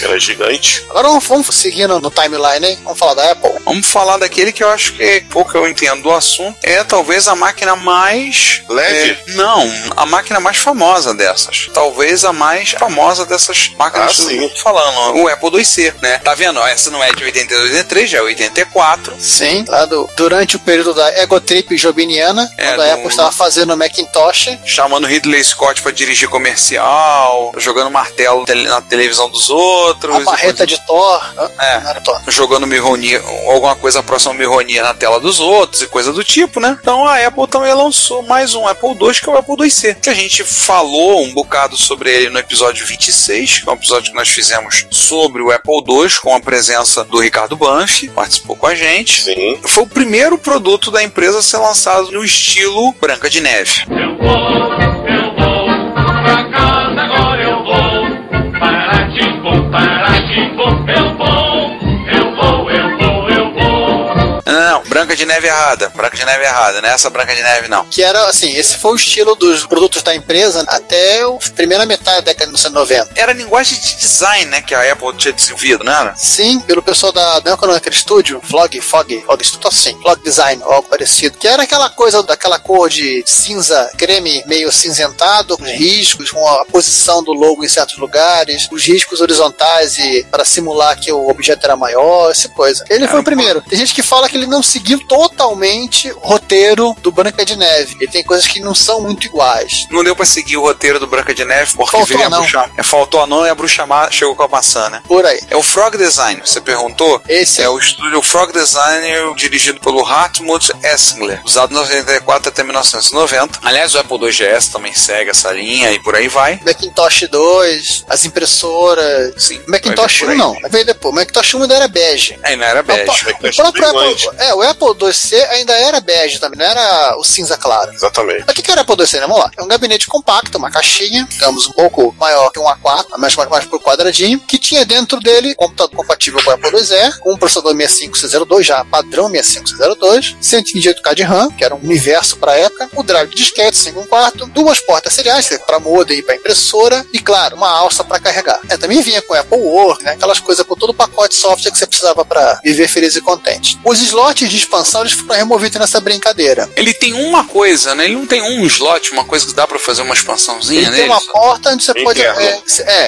Era gigante. Agora vamos seguindo no timeline, hein? Vamos falar da Apple. Vamos falar daquele que eu acho que, pouco eu entendo do assunto, é talvez a máquina mais leve? Não, a máquina mais famosa dessas. Talvez a mais famosa dessas máquinas que eu tô falando. O Apple IIc, né? Tá vendo? Essa não é de 82, 83, já é 84. Sim, lá durante o período da egotrip jobiniana, quando a Apple estava fazendo Macintosh. Chamando Ridley Scott pra dirigir comercial, jogando martelo na televisão dos outros. A barreta de Thor. Thor. Jogando Mironia, alguma coisa próxima ao Mironia na tela dos outros e coisa do tipo, né? Então a Apple também lançou mais um Apple II, que é o Apple IIc, que a gente falou um bocado sobre sobre ele no episódio 26, que é um episódio que nós fizemos sobre o Apple II, com a presença do Ricardo Banff, participou com a gente. Sim. Foi o primeiro produto da empresa a ser lançado no estilo Branca de Neve. Branca de Neve errada, Branca de Neve errada, não é essa Branca de Neve não. Que era assim, esse foi o estilo dos produtos da empresa até a primeira metade da década de 1990. Era a linguagem de design, né, que a Apple tinha desenvolvido, não era? Sim, pelo pessoal da Economic Studio, Frog Design, ou algo parecido. Que era aquela coisa, daquela cor de cinza, creme meio cinzentado, com riscos, com a posição do logo em certos lugares, os riscos horizontais e para simular que o objeto era maior, essa coisa. Ele foi o primeiro. Tem gente que fala que ele não seguiu totalmente o roteiro do Branca de Neve. Ele tem coisas que não são muito iguais. Não deu pra seguir o roteiro do Branca de Neve porque faltou veio a bruxa. Faltou a não e a bruxa chegou com a maçã, né? Por aí. É o Frog Design, você perguntou? Esse é o estúdio Frog Design, dirigido pelo Hartmut Esslinger, usado de 1984 até 1990. Aliás, o Apple IIgs também segue essa linha e por aí vai. Macintosh 2, as impressoras. Sim. Macintosh 1 não. Veio depois. Macintosh 1 ainda era bege. Ainda era bege. O próprio Apple... o Apple IIc ainda era bege também, não era o cinza claro. Exatamente. O que era o Apple IIc, né? Vamos lá. É um gabinete compacto, uma caixinha, digamos um pouco maior que um A4, mas mais por quadradinho, que tinha dentro dele um computador compatível com o Apple IIe, um processador 65602, já padrão 65602, 128K de RAM, que era um universo para a época, o drive de disquete 5.1/4, duas portas seriais, para modem e para impressora, e claro, uma alça para carregar. Também vinha com o Apple Work, né? Aquelas coisas com todo o pacote de software que você precisava para viver feliz e contente. Os slots de expansão, eles foram removidos nessa brincadeira. Ele tem uma coisa, né? Ele não tem um slot, uma coisa que dá pra fazer uma expansãozinha nele. Ele tem uma porta onde você pode...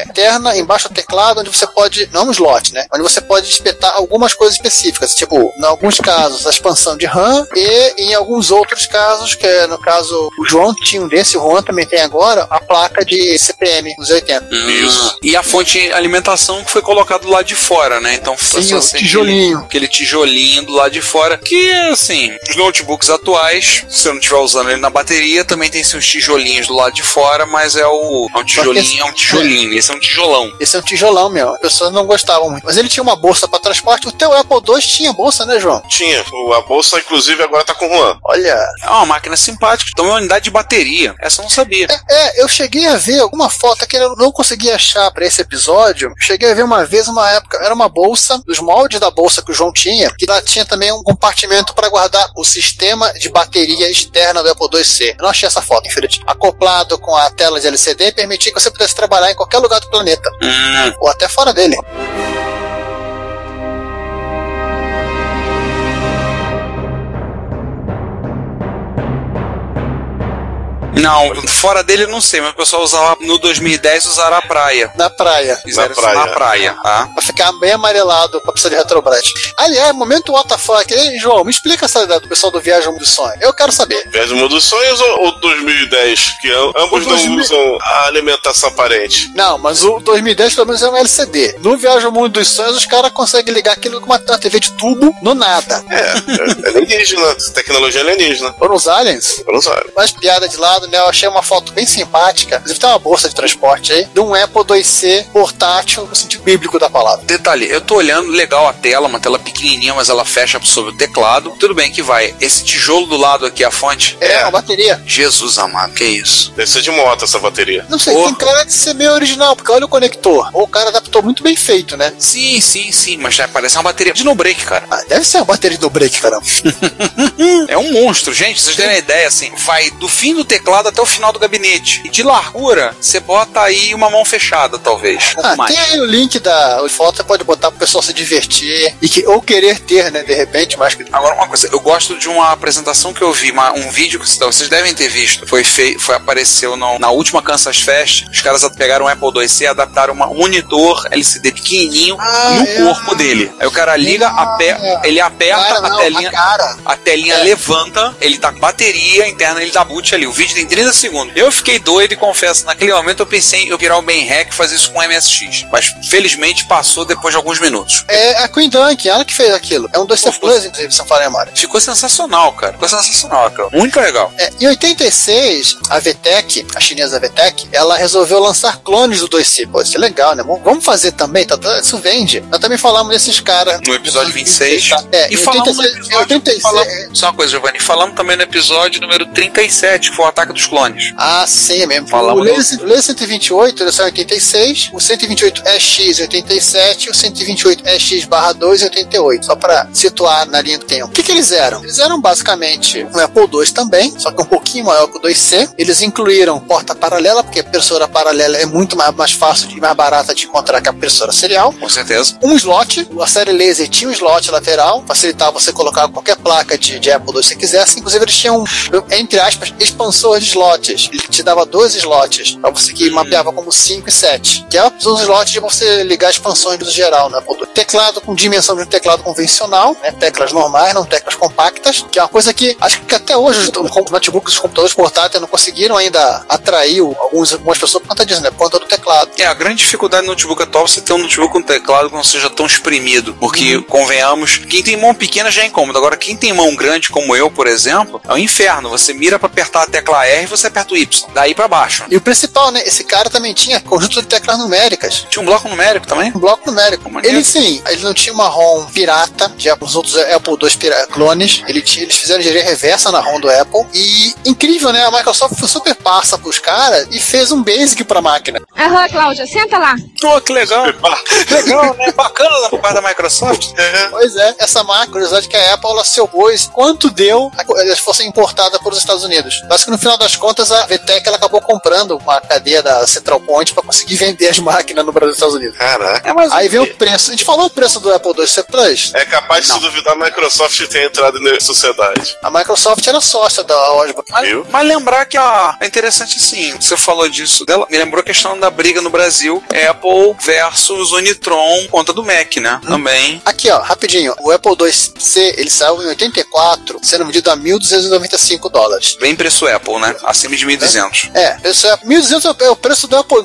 interna, embaixo do teclado, onde você pode... Não um slot, né? Onde você pode espetar algumas coisas específicas, tipo, em alguns casos, a expansão de RAM, e em alguns outros casos, que é, no caso, o João tinha um desse, o Juan também tem agora, a placa de CPM, dos 80. Isso. E a fonte de alimentação que foi colocada do lado de fora, né? Então, sim, o tijolinho. Aquele tijolinho do lado de fora. Que, assim, os notebooks atuais, se você não estiver usando ele na bateria, também tem seus tijolinhos do lado de fora, mas é um tijolinho. Esse é um tijolão. Esse é um tijolão, meu. As pessoas não gostavam muito. Mas ele tinha uma bolsa para transporte. O teu Apple II tinha bolsa, né, João? Tinha. A bolsa, inclusive, agora tá com o Juan. Olha. É uma máquina simpática. Então é uma unidade de bateria. Essa eu não sabia. Eu cheguei a ver alguma foto que eu não consegui achar para esse episódio. Cheguei a ver uma vez, uma época, era uma bolsa, dos moldes da bolsa que o João tinha, que lá tinha também um compartimento para guardar o sistema de bateria externa do Apple IIc. Eu não achei essa foto, infelizmente. Acoplado com a tela de LCD, permitia que você pudesse trabalhar em qualquer lugar do planeta. Ou até fora dele. Não, fora dele eu não sei, mas o pessoal usava no 2010, usaram a praia. Na praia. Na praia, tá? Pra ficar bem amarelado, pra precisar de retrobrite. Aliás, momento WTF, hein, João? Me explica essa ideia do pessoal do Viagem ao Mundo dos Sonhos. Eu quero saber. Viagem ao Mundo dos Sonhos ou 2010? Que ambos não usam a alimentação aparente. Não, mas o 2010 pelo menos é um LCD. No Viagem ao Mundo dos Sonhos, os caras conseguem ligar aquilo com uma TV de tubo no nada. É alienígena. Tecnologia alienígena. Foram os aliens? Foram os aliens. Mas piada de lado, né? Eu achei uma foto bem simpática. Inclusive tem uma bolsa de transporte aí, de um Apple IIc portátil, no sentido bíblico da palavra. Detalhe, eu tô olhando, legal a tela, uma tela pequenininha, mas ela fecha sobre o teclado. Tudo bem que vai. Esse tijolo do lado aqui, a fonte... É, uma bateria. Jesus amado, que isso? Deve ser de moto essa bateria. Não sei, tem cara de ser meio original, porque olha o conector. Ou o cara adaptou muito bem feito, né? Sim, mas já parece uma bateria de no-break, cara. Deve ser uma bateria de no-break, caramba. É um monstro, gente, vocês terem uma ideia, assim, vai do fim do teclado até o final do gabinete. E de largura, você bota aí uma mão fechada, talvez. Tem aí o link da foto, você pode botar pro pessoal se divertir e ou querer ter, né, de repente, mais que... Agora, uma coisa, eu gosto de uma apresentação que eu vi, um vídeo que vocês devem ter visto, apareceu na última Kansas Fest, os caras pegaram um Apple IIc e adaptaram um monitor LCD pequenininho no corpo dele. Aí o cara liga, ele aperta, a telinha levanta, ele dá bateria interna, ele dá boot ali. O vídeo tem em 30 segundos. Eu fiquei doido e confesso, naquele momento eu pensei em eu virar o Ben Hack e fazer isso com o MSX, mas felizmente passou depois de alguns minutos. É a Queen Dunk, ela que fez aquilo. É um 2C Plus, inclusive, se eu falei a Mari. Ficou sensacional, cara. Ficou sensacional, cara. Muito legal. É, em 86, a VTech, a chinesa VTech, ela resolveu lançar clones do 2C. Pô, isso é legal, né? Vamos fazer também, tá? Isso vende. Nós também falamos desses caras. No episódio 26. Tá? É, e falamos 86. Só uma coisa, Giovanni. Falamos também no episódio número 37, que foi o ataque dos clones. Ah, sim, é mesmo. Falamos. O Laser 128, ele saiu em 86, o 128 SX em 87 e o 128 SX/2 em 88. Só pra situar na linha do tempo. O que que eles eram? Eles eram basicamente um Apple II também, só que um pouquinho maior que o 2C. Eles incluíram porta paralela, porque a pressora paralela é muito mais fácil e mais barata de encontrar que a pressora serial. Com certeza. Um slot. A série Laser tinha um slot lateral, facilitava você colocar qualquer placa de Apple II que você quisesse. Inclusive, eles tinham, entre aspas, expansor de slots. Ele te dava 12 slots, pra você que mapeava como 5 e 7. Que é os slots de você ligar expansões do geral, né? Teclado com dimensão de um teclado convencional, né? Teclas normais, não teclas compactas, que é uma coisa que acho que até hoje os notebooks, os computadores portáteis não conseguiram ainda atrair algumas pessoas por conta disso, né? Por conta do teclado. É, a grande dificuldade no notebook atual é você ter um notebook com teclado que não seja tão espremido, porque, convenhamos, quem tem mão pequena já é incômodo. Agora, quem tem mão grande, como eu, por exemplo, é um inferno. Você mira pra apertar a tecla R e você aperta o Y. Daí pra baixo. E o principal, né? Esse cara também tinha conjunto de teclas numéricas. Tinha um bloco numérico também? Um bloco numérico. Ele sim, ele não tinha uma ROM pirata, de Apple, os outros Apple II clones. Eles fizeram engenharia reversa na ROM do Apple. E incrível, né? A Microsoft foi super passa pros caras e fez um basic pra máquina. Aham, Cláudia, senta lá. Pô, que legal. Legal, né? Bacana da parte da Microsoft. Pois é, essa máquina, curiosidade que a Apple, ela se opôs quanto deu elas fossem importadas para os Estados Unidos. Mas que no final das contas a VTech ela acabou comprando uma cadeia da Central Point pra conseguir vender as máquinas no Brasil e nos Estados Unidos. Caraca. Aí vem o preço. A gente falou o preço do Apple IIc Plus? É capaz de se duvidar a Microsoft ter entrado na sociedade. A Microsoft era sócia da Osborne. Mas lembrar que é interessante assim, você falou disso dela, me lembrou a questão da briga no Brasil, Apple versus Unitron, conta do Mac, né? Também. Aqui, ó, rapidinho. O Apple IIc, ele saiu em 84, sendo vendido a $1.295. Bem preço Apple, né? Acima de 1.200. É, preço Apple. 1.200 é o preço do Apple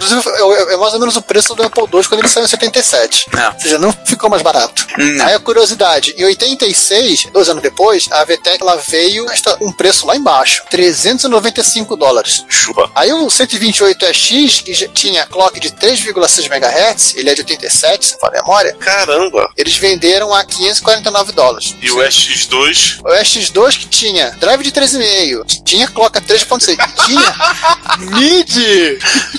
é mais ou menos o preço do Apple II quando ele saiu em 77. É. Ou seja, não ficou mais barato. Aí a curiosidade, em 86, 2 anos depois, a VTech ela veio com um preço lá embaixo, $395. Chupa. Aí o 128SX, que já tinha clock de 3,6 MHz, ele é de 87, se for a memória. Caramba! Eles venderam a $549. E o SX2? O SX2 que tinha drive de 3,5, tinha clock a 3,6, tinha MIDI!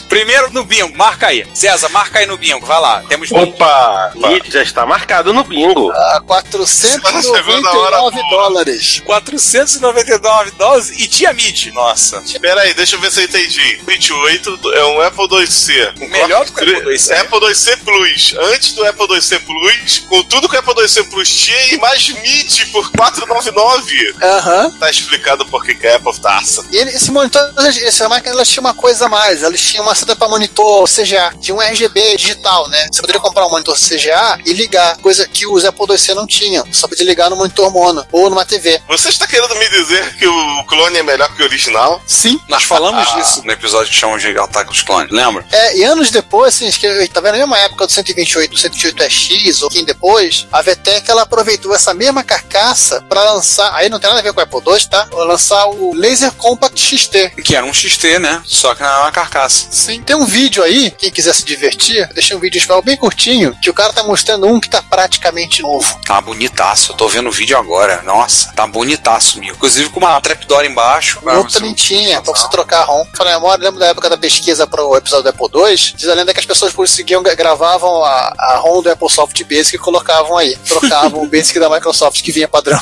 Primeiro no bingo, marca aí. César, marca aí no bingo, vai lá. Temos MIDI. Opa! MIDI já está marcado no bingo. A $499. $499 e tinha MIDI. Nossa. Peraí, deixa eu ver se eu entendi. 28 é um Apple IIc. Melhor do que o Apple IIc. Apple IIc Plus. Antes do Apple IIc Plus, com tudo que o Apple IIc Plus tinha e mais MIDI por $499. Aham. Tá explicado por que a Apple taça. E esse monitor, essa máquina, ela tinha uma coisa a mais. Ela tinha uma saída pra monitor CGA. Tinha um RGB digital, né? Você poderia comprar um monitor CGA e ligar, coisa que os Apple IIc não tinham. Só podia ligar no monitor mono ou numa TV. Você está querendo me dizer que o clone é melhor que o original? Sim. Nós falamos disso no episódio que chamamos de Ataque dos Clones, lembra? É, e anos depois, assim, tá vendo, na mesma época do 128, 128SX, ou quem depois, a VTech, ela aproveitou essa mesma carcaça pra lançar, aí não tem nada a ver com o Apple II, tá? Lançar o Laser Compact XT. Que era um XT, né? Só que não era uma carcaça. Sim. Tem um vídeo aí, quem quiser se divertir, deixei um vídeo bem curtinho, que o cara tá mostrando um que tá praticamente novo. Tá bonitaço, eu tô vendo o vídeo agora. Nossa, tá bonitaço, meu. Inclusive com uma trapdoor embaixo. Não, também tinha, pra você trocar a ROM. Falei, memória, lembro da época da pesquisa pro episódio do Apple II, diz a lenda que as pessoas conseguiam, gravavam a ROM do Apple Soft Basic e colocavam aí. Trocavam o Basic da Microsoft, que vinha padrão.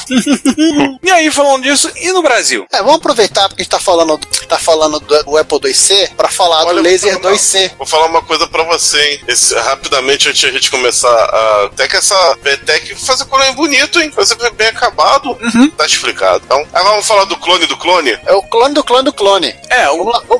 E aí, falando disso, e no Brasil? É, vamos aproveitar, porque a gente tá falando do Apple IIc, pra falar do Laser 2C. Vou falar uma coisa pra você, hein. Rapidamente, antes de a gente começar até que essa VTech fazer clone bonito, hein? Fazer bem acabado. Tá explicado. Então, agora vamos falar do clone do clone? É o clone do clone do clone. É,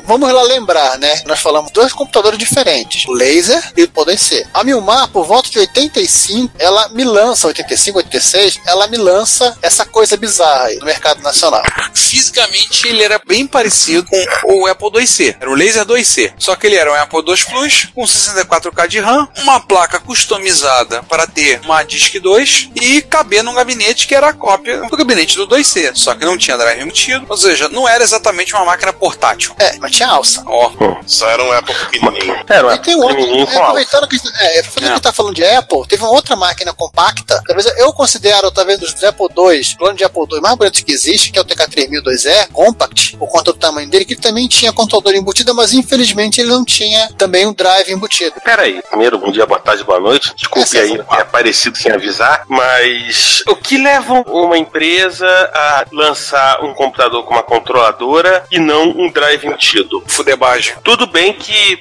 vamos lá lembrar, né? Nós falamos dois, computadores diferentes, o Laser e o Model C. A Milmar, por volta de 85, ela me lança, 85, 86, ela me lança essa coisa bizarra aí, no mercado nacional. Fisicamente, ele era bem parecido com o Apple IIc, era o Laser 2C, só que ele era um Apple II Plus, com 64K de RAM, uma placa customizada para ter uma Disk 2 e caber num gabinete que era a cópia do gabinete do 2C, só que não tinha drive embutido, ou seja, não era exatamente uma máquina portátil. É, mas tinha alça. Ó, só era um Apple pequenininho. E tem um outro, aproveitando que a gente tá falando de Apple, teve uma outra máquina compacta, talvez eu considero, talvez dos Apple II, plano de Apple II mais bonito que existe, que é o TK3002E Compact, por conta do tamanho dele, que também tinha controlador embutido, mas infelizmente ele não tinha também um drive embutido. Peraí, primeiro, bom dia, boa tarde, boa noite. Desculpe aí, é parecido sem avisar, mas o que leva uma empresa a lançar um computador com uma controladora e não um drive embutido? Fudebagem. Tudo bem que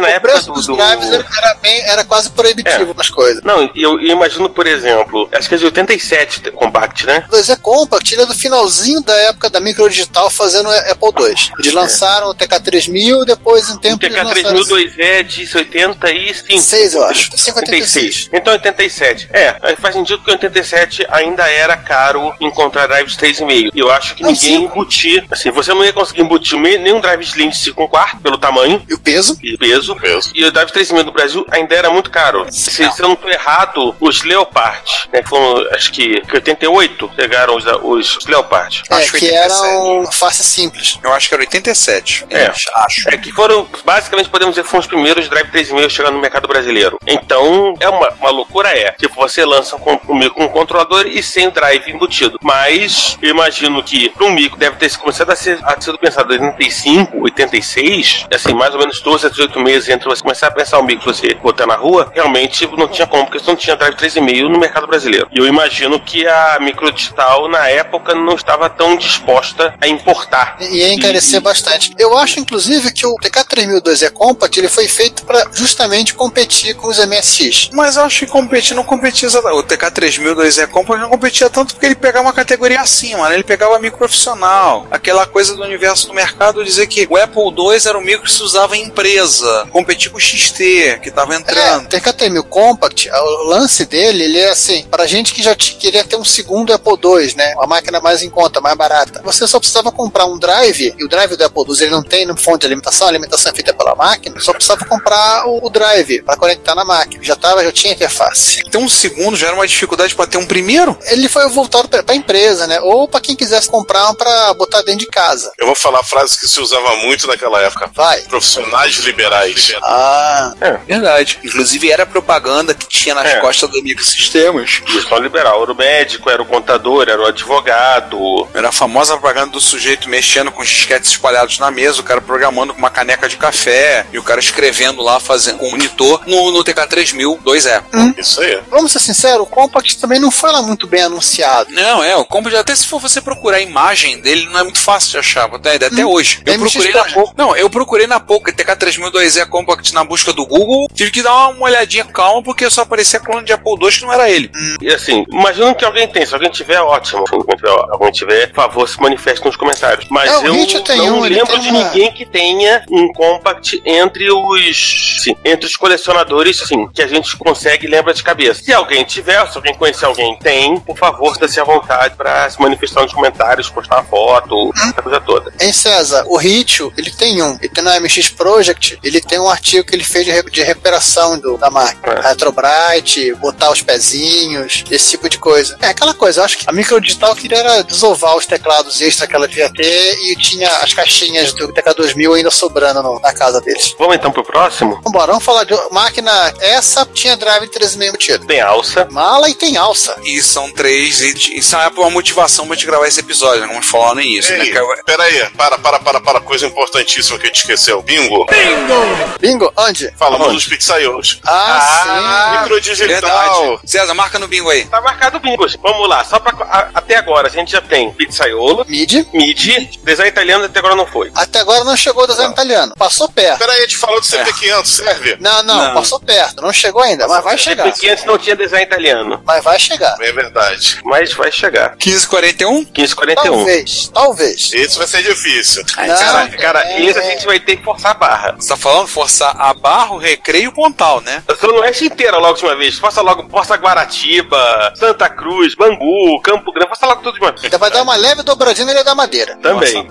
na época dos drives era quase proibitivo nas coisas. Não, eu imagino, por exemplo, acho que é de 87 Compact, né? O 2E Compact, ele é do finalzinho da época da Microdigital fazendo Apple II. Eles lançaram o TK3000, depois em tempo... O TK3000 2E de 85. 6, eu acho. 56. Então 87. Faz sentido que em 87 ainda era caro encontrar drives 3,5. E eu acho que ninguém embutia. Assim, você não ia conseguir embutir nenhum drive slim de 5,25, pelo tamanho. E o peso. E o drive 3,5 no Brasil ainda era muito caro. Se eu não estou errado, os Leopard, né, que foram, acho que 88 pegaram os Leopard. Acho que eram face simples. Eu acho que era 87. Acho. É que foram, basicamente, podemos dizer, foram os primeiros drive 3,5 chegando no mercado brasileiro. Então, é uma loucura, Tipo, você lança um controlador e sem drive embutido. Mas, eu imagino que para um micro deve ter começado a ser pensado em 85, 86, assim, mais ou menos 12 a 18 meses entre você começar a pensar o micro e você botar na rua, realmente não tinha como, porque você não tinha drive 3,5 no mercado brasileiro. E eu imagino que a Microdigital, na época, não estava tão disposta a importar. E ia encarecer bastante. Eu acho, inclusive, que o TK3002E Compact, ele foi feito para justamente competir com os MSX. Mas eu acho que não competia o TK3002E Compact não competia tanto porque ele pegava uma categoria acima, né? Ele pegava micro profissional, aquela coisa do universo do mercado, dizer que o Apple II era o micro que se usava em empresa, competir com o XT que estava entrando. O TK3000 Compact, o lance dele, ele é assim, pra gente que já queria ter um segundo Apple II, né? Uma máquina mais em conta, mais barata. Você só precisava comprar um drive, e o drive do Apple II ele não tem fonte de alimentação, a alimentação é feita pela máquina, só precisava comprar o drive para conectar na máquina. Já tinha interface. Ter um segundo já era uma dificuldade para ter um primeiro? Ele foi voltado pra empresa, né? Ou pra quem quisesse comprar um pra botar dentro de casa. Eu vou falar a frase que se usava muito naquela época. Vai. Profissionais liberais. Verdade. Inclusive era propaganda que tinha nas costas do microsistemas. Gestão liberal. Era o médico, era o contador, era o advogado. Era a famosa propaganda do sujeito mexendo com os disquetes espalhados na mesa, o cara programando com uma caneca de café e o cara escrevendo lá, fazendo com um monitor no TK3000 2E. Isso aí. Vamos ser sinceros, o Compact também não foi lá muito bem anunciado. Não, o Compact, até se for você procurar a imagem dele, não é muito fácil de achar, até hoje. Eu procurei na Poco, TK3002E Compact na busca do Google, tive que dar uma olhadinha calma, porque só aparecia clone de Apple II que não era ele. E assim, imagino que alguém tem, se alguém tiver, ótimo. Se alguém tiver, por favor, se manifeste nos comentários. Mas eu não lembro de ninguém que tenha um Compact entre os colecionadores, sim, que a gente consegue lembrar de cabeça. Se alguém tiver, se alguém conhecer alguém tem, por favor, dê-se à vontade pra se manifestar nos comentários, postar uma foto, essa coisa toda. Hein, César, o Ritio, ele tem um. Ele tem na MX Project, ele tem um artigo que ele fez de recuperação da máquina. Retrobrite, botar os pezinhos, esse tipo de coisa. Aquela coisa, eu acho que a Microdigital queria era desovar os teclados extra que ela queria ter e tinha as caixinhas do TK2000 ainda sobrando na casa deles. Vamos então pro próximo? Vambora, vamos falar de máquina. Essa tinha drive 3,5. Tem alça. Mala e tem alça. E são três. E isso é uma motivação pra gente gravar esse episódio, né? Vamos falar nem isso, né? Peraí. Para. Coisa importantíssima que a gente esqueceu. Bingo! Onde? Falamos dos pixaios. Ah, sim. Microdigital. Verdade. César, marca no bingo aí. Tá marcado o bingo. Vamos lá. Só pra... Até agora a gente já tem pizzaiolo. Midi. Design italiano até agora não foi. Até agora não chegou o design italiano. Passou perto. Peraí, a gente falou do CP500. Serve? Não. Passou perto. Não chegou ainda, mas vai chegar. Porque antes não tinha design italiano. Mas vai chegar. É verdade. Mas vai chegar. 1541? 1541. Talvez. Isso vai ser difícil. Cara, esse a gente vai ter que forçar a barra. É. Você tá falando forçar a Barro, Recreio e Pontal, né? Eu tô no oeste inteiro logo de uma vez. Força logo Força Guaratiba, Santa Cruz, Bangu, Campo Grande. Força logo tudo de uma vez. Ainda vai dar uma leve dobradinha na Ilha da Madeira. Também.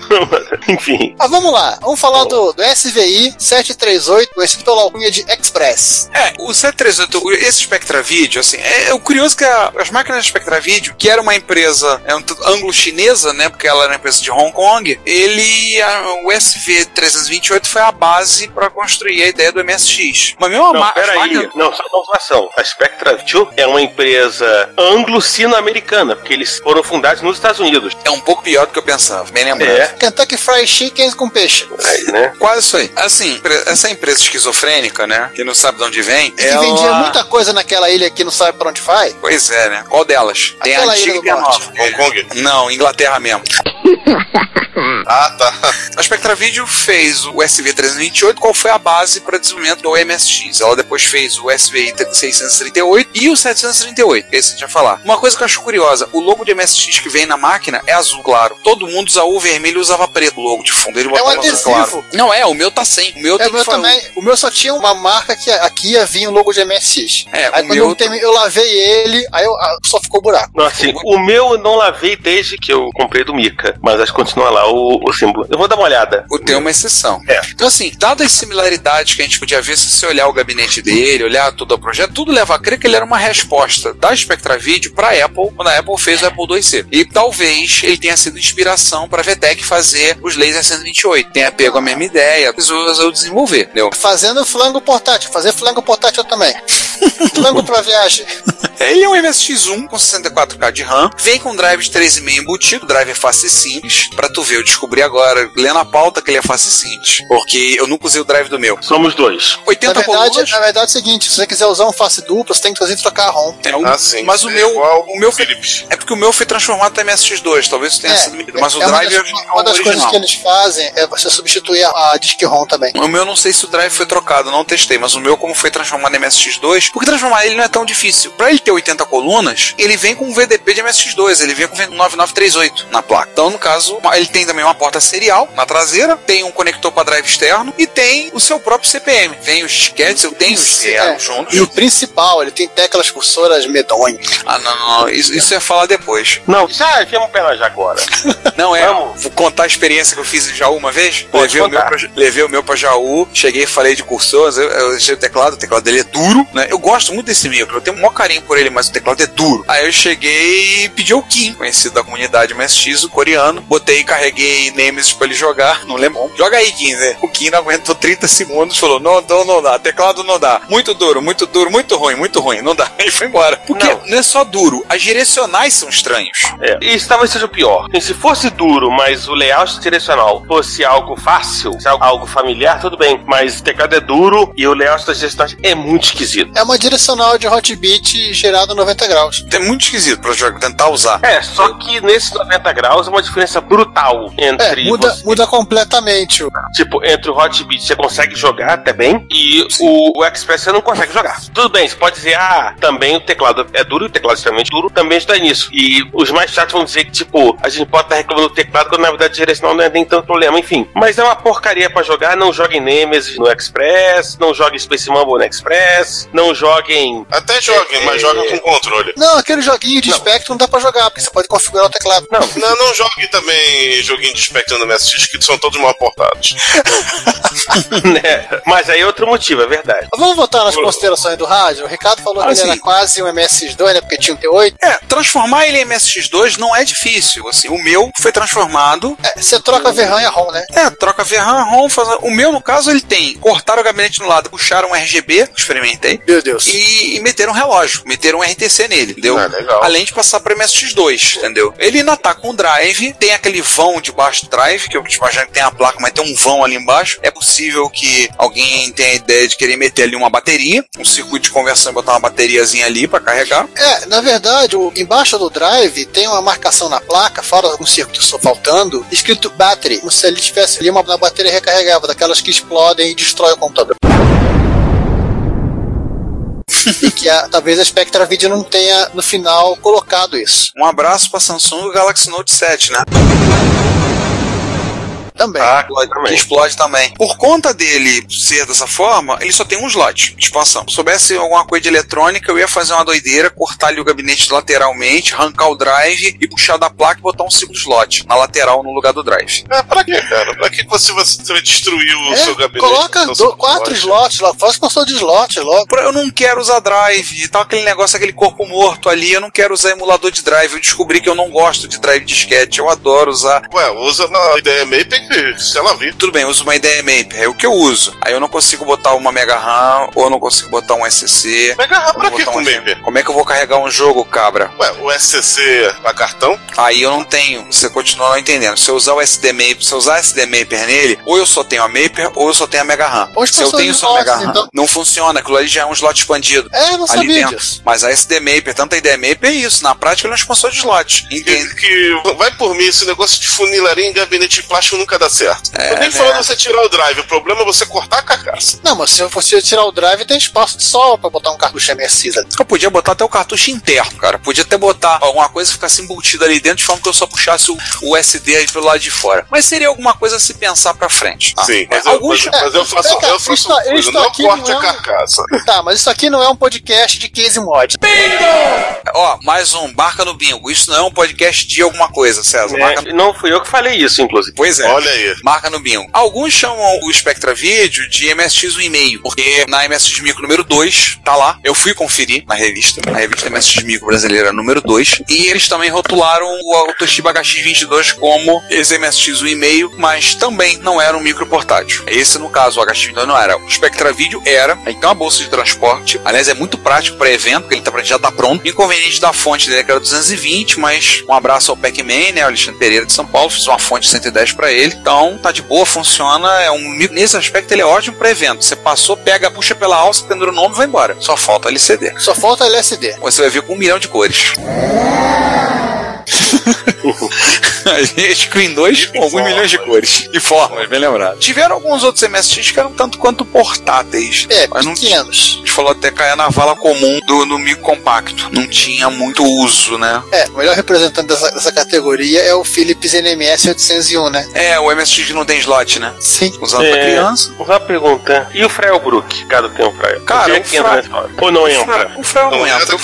Enfim. Mas vamos lá. Vamos falar do SVI-738, esse que tô lá, o cunha de Express. É, o 738, esse Spectra Video, assim, é o curioso que as máquinas Spectra Video, que era uma empresa anglo-chinesa, né, porque ela era uma empresa de Hong Kong, o SV328 foi a base para construir a ideia do MSX. Mas mesmo não, só pontuação. A Spectra Video é uma empresa anglo-sino-americana, porque eles foram fundados nos Estados Unidos. É um pouco pior do que eu pensava, bem lembrando. É. Kentucky Fried Chicken com peixe. Aí, né? Quase isso aí. Assim, essa empresa esquizofrênica, né, que não sabe de onde vem, ela... que vendia muita coisa naquela ilha que não sabe pra onde vai. Pois é, né? Qual delas? Tem a antiga e a nova. Hong Kong? Não, Inglaterra mesmo. Ah, tá. A Spectra Video fez o SV328, qual foi a base para o desenvolvimento do MSX. Ela depois fez o SVI-638 e o 738, esse a gente vai falar. Uma coisa que eu acho curiosa, o logo de MSX que vem na máquina é azul claro. Todo mundo usava o vermelho e usava preto o logo de fundo. Ele botava azul claro. Não é, o meu tá sem. O meu tem que também. O meu só tinha uma marca que aqui havia um logo de MSX. É, aí quando eu lavei ele, aí só ficou buraco. Não, assim, o meu eu não lavei desde que eu comprei do Mica, mas acho que continua lá o símbolo. Eu vou dar uma olhada. O teu é uma exceção. É. Então, assim, dadas as similaridades que a gente podia ver, se você olhar o gabinete dele, olhar todo o projeto, tudo leva a crer que ele era uma resposta da Spectra Video pra Apple, quando a Apple fez o Apple IIc. E talvez ele tenha sido inspiração pra VTech fazer os Laser 128. Tenha pego a mesma ideia, precisou desenvolver, entendeu? Fazendo flango portátil. Fazer flango portátil também. Flango pra viagem. Ele é um MSX1 com 64K de RAM. Vem com drive de 3,5 embutido. Drive é fácil e simples. Pra tu ver, eu descobri agora, lendo a pauta, que ele é fácil e simples. Porque eu nunca usei o drive do meu. Somos dois. 80 colunas. Na verdade é o seguinte, se você quiser usar um face duplo, você tem que fazer trocar a ROM. Sim. Mas o meu foi, é porque o meu foi transformado em MSX2. Talvez tenha sido medido. Mas o drive é o original. Uma das coisas que eles fazem é você substituir a disque ROM também. O meu, não sei se o drive foi trocado, não testei. Mas o meu, como foi transformado em MSX2, porque transformar ele não é tão difícil. Pra ele ter 80 colunas, ele vem com um VDP de MSX2, ele vem com 9938 na placa. Então, no caso, ele tem também uma porta serial na traseira, tem um conector para drive externo e tem o seu próprio CPM. Vem os disquetes, eu tenho os CPM juntos. E o principal, ele tem teclas cursoras medonhas. Ah, não, isso é falar depois. Não, já vamos pela já agora. Não é, vou contar a experiência que eu fiz em Jaú uma vez. Levei o meu para Jaú, cheguei e falei de cursores, eu deixei o teclado dele é duro, né? Eu gosto muito desse micro, eu tenho o maior carinho por ele, mas o teclado é duro. Aí eu cheguei e pedi ao Kim, conhecido da comunidade MSX, o coreano, botei, carreguei Nemesis pra ele jogar, não lembro. Joga aí, Kim, né? O Kim não aguentou 30 segundos, falou, não dá, teclado não dá, muito duro, muito ruim, não dá. Ele foi embora. Porque não é só duro, as direcionais são estranhos. É, e isso talvez seja o pior. E se fosse duro, mas o layout direcional fosse algo fácil, algo familiar, tudo bem, mas o teclado é duro e o layout das direcionais é muito esquisito. É uma direcional de Hotbit gerado 90 graus. É muito esquisito pra jogar, tentar usar. É, só que nesse 90 graus é uma diferença brutal entre... muda completamente. Tipo, entre o Hotbit você consegue jogar até bem e o Express você não consegue jogar. Tudo bem, você pode dizer, também o teclado é duro, o teclado é extremamente duro, também está nisso. E os mais chatos vão dizer que, tipo, a gente pode estar reclamando do teclado quando na verdade direcional não é nem tanto problema, enfim. Mas é uma porcaria pra jogar, não joguem Nemesis no Express, não joguem Space Mumble no Express, não joguem... Até joguem, mas joga com controle. Não, aquele joguinho de Spectrum não dá pra jogar, porque você pode configurar o teclado. Não jogue também joguinho de Spectrum no MSX, que são todos mal portados. Mas aí é outro motivo, é verdade. Vamos voltar nas considerações do rádio? O Ricardo falou que ele era quase um MSX2, né, porque tinha um T8. É, transformar ele em MSX2 não é difícil, assim, o meu foi transformado... Você troca a VRAM e a ROM, né? É, troca a VRAM, a ROM, o meu, no caso, ele tem, cortaram o gabinete no lado, puxaram um RGB, experimentei. Meu Deus. E meteram um relógio, meteram um RTC nele, entendeu? Ah, legal. Além de passar para MSX2, entendeu? Ele ainda tá com drive, tem aquele vão debaixo do drive, que eu imagino que tem a placa, mas tem um vão ali embaixo. É possível que alguém tenha a ideia de querer meter ali uma bateria, um circuito de conversão e botar uma bateriazinha ali para carregar. É, na verdade, embaixo do drive tem uma marcação na placa, fora algum circuito só faltando, escrito battery, como se ele tivesse ali uma bateria recarregável, daquelas que explodem e destroem o computador. E que talvez a Spectra Video não tenha no final colocado isso. Um abraço pra Samsung e o Galaxy Note 7, né? também. Ah, que explode também. Por conta dele ser dessa forma, ele só tem um slot de expansão. Se soubesse alguma coisa de eletrônica, eu ia fazer uma doideira, cortar ali o gabinete lateralmente, arrancar o drive e puxar da placa e botar um segundo slot na lateral no lugar do drive. É, pra quê, cara? Pra que você destruiu o seu gabinete? Coloca quatro slots lá, faz expansão de slot logo. Eu não quero usar drive, tá aquele negócio, aquele corpo morto ali, eu não quero usar emulador de drive, eu descobri que eu não gosto de drive disquete, eu adoro usar. Ué, usa na ideia Maper, sei lá, vi. Tudo bem, eu uso uma ideia Maper, é o que eu uso. Aí eu não consigo botar uma Mega RAM, ou eu não consigo botar um SCC. Mega RAM pra que com Maper? Como é que eu vou carregar um jogo, cabra? Ué, o SCC pra cartão? Aí eu não tenho, você continua não entendendo. Se eu usar o SD Maper, se eu usar SD Maper nele, ou eu só tenho a Maper, ou eu só tenho a Mega RAM. Se eu tenho só a Mega RAM, então não funciona, aquilo ali já é um slot expandido. É, não sabia disso. Mas a SD Maper, tanto a ideia Maper é isso, na prática ele é um expansor de slot. Entende? Que vai por mim, esse negócio de funilaria em gabinete de plástico nunca dá certo. É, eu nem falando você tirar o drive, o problema é você cortar a carcaça. Não, mas se eu fosse tirar o drive, tem espaço de sol pra botar um cartucho MSI ali. Eu podia botar até o cartucho interno, cara. Podia até botar alguma coisa que ficasse embutida ali dentro, de forma que eu só puxasse o SD aí pelo lado de fora. Mas seria alguma coisa a se pensar pra frente. Tá? Sim, mas eu faço uma coisa, não corte a carcaça. Tá, mas isso aqui não é um podcast de case mod. Bingo! Ó, mais um, marca no bingo. Isso não é um podcast de alguma coisa, César. Não fui eu que falei isso, inclusive. Pois é. Olha aí. Marca no bingo. Alguns chamam o Spectra Video de MSX 1.5, porque na MSX Micro número 2, tá lá. Eu fui conferir na revista MSX Micro brasileira número 2, e eles também rotularam o Toshiba HX22 como esse MSX 1.5, mas também não era um micro portátil. Esse, no caso, o HX22 não era. O Spectra Video era, então a bolsa de transporte, aliás, é muito prático para evento, porque ele já tá pronto. Inconveniente da fonte dele, que era 220, mas um abraço ao Pac-Man, né, o Alexandre Pereira de São Paulo, fiz uma fonte 110 para ele, então tá de boa, funciona, é um micro, nesse aspecto ele é ótimo para evento, você passou, pega, puxa pela alça, pendura o nome e vai embora, só falta LCD. Só falta LCD. Você vai vir com 1 milhão de cores. Screen 2 com alguns milhões de cores e formas, bem lembrado. Tiveram alguns outros MSX que eram tanto quanto portáteis, mas não tinha. A gente falou até cair na vala comum do micro compacto, não tinha muito uso, né? É, o melhor representante dessa categoria é o Philips NMS 801, né? É, o MSX que não tem slot, né? Sim. Usado pra criança. Uma pergunta, e o Frailbrook? Cada tem um Frail. Cara, ou não entra? O Frail não entra.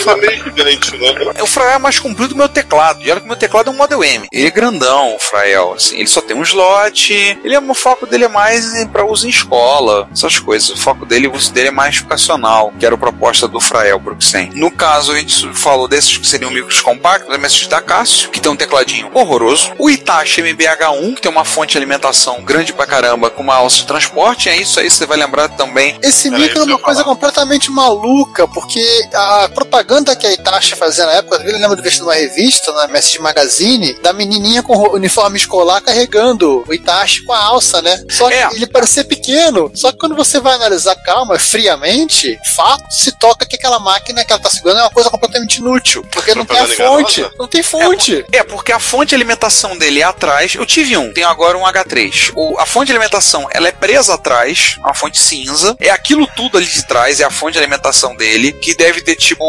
O Frail é mais comprido que o meu teclado, e olha que o meu teclado é um Model M. Ele é grandão, o Frael, assim, ele só tem um slot, o foco dele é mais para uso em escola, essas coisas, o foco dele, o uso dele é mais educacional, que era a proposta do Frael Brooksen. No caso, a gente falou desses que seriam micros compactos, o MSX da Casio, que tem um tecladinho horroroso, o Hitachi MBH1, que tem uma fonte de alimentação grande pra caramba, com uma alça de transporte, é isso aí, você vai lembrar também. Esse micro é uma coisa completamente maluca, porque a propaganda que a Hitachi fazia na época, eu lembro de ver uma revista, na MSX Magazine, da menininha com o uniforme escolar carregando o Hitachi com a alça, né? Só que ele parecia pequeno, só que quando você vai analisar friamente, fato, se toca que aquela máquina que ela tá segurando é uma coisa completamente inútil, porque não tem a fonte. Não tem fonte. Porque a fonte de alimentação dele é atrás. Eu tive tenho agora um H3. A fonte de alimentação, ela é presa atrás, uma fonte cinza, é aquilo tudo ali de trás, é a fonte de alimentação dele, que deve ter tipo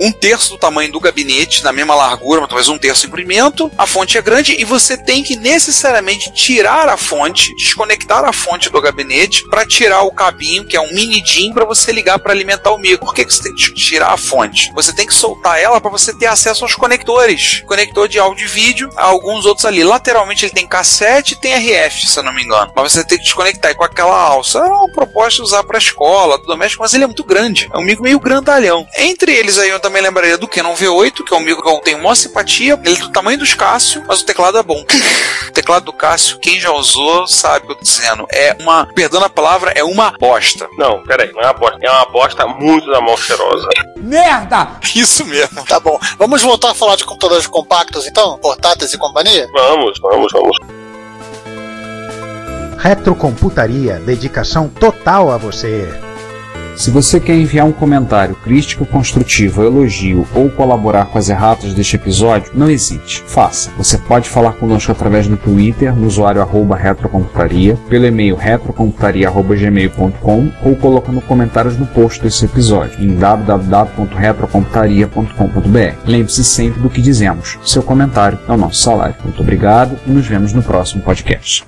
1/3 do tamanho do gabinete, na mesma largura, mas talvez 1/3 de comprimento. A fonte é grande e você tem que necessariamente tirar a fonte, desconectar a fonte do gabinete para tirar o cabinho, que é um mini DIN, para você ligar para alimentar o micro. Por que você tem que tirar a fonte? Você tem que soltar ela para você ter acesso aos conectores. Conector de áudio e vídeo, alguns outros ali. Lateralmente ele tem cassete e tem RF, se eu não me engano. Mas você tem que desconectar e com aquela alça. É uma proposta de usar para escola, do doméstico, mas ele é muito grande. É um micro meio grandalhão. Entre eles aí eu também lembraria do Canon V8, que é um micro que eu tenho maior simpatia. Ele é do tamanho dos Cássio, mas o teclado é bom. O teclado do Cássio, quem já usou, sabe o que eu tô dizendo. É uma, perdão a palavra, é uma bosta. Não, peraí, não é uma bosta. É uma bosta muito da mão cheirosa. Merda! Isso mesmo. Tá bom. Vamos voltar a falar de computadores compactos, então? Portáteis e companhia? Vamos. Retrocomputaria, dedicação total a você. Se você quer enviar um comentário crítico, construtivo, elogio ou colaborar com as erratas deste episódio, não hesite. Faça. Você pode falar conosco através do Twitter, no usuário @retrocomputaria, pelo e-mail retrocomputaria@gmail.com ou coloca nos comentários do post desse episódio em www.retrocomputaria.com.br. Lembre-se sempre do que dizemos. Seu comentário é o nosso salário. Muito obrigado e nos vemos no próximo podcast.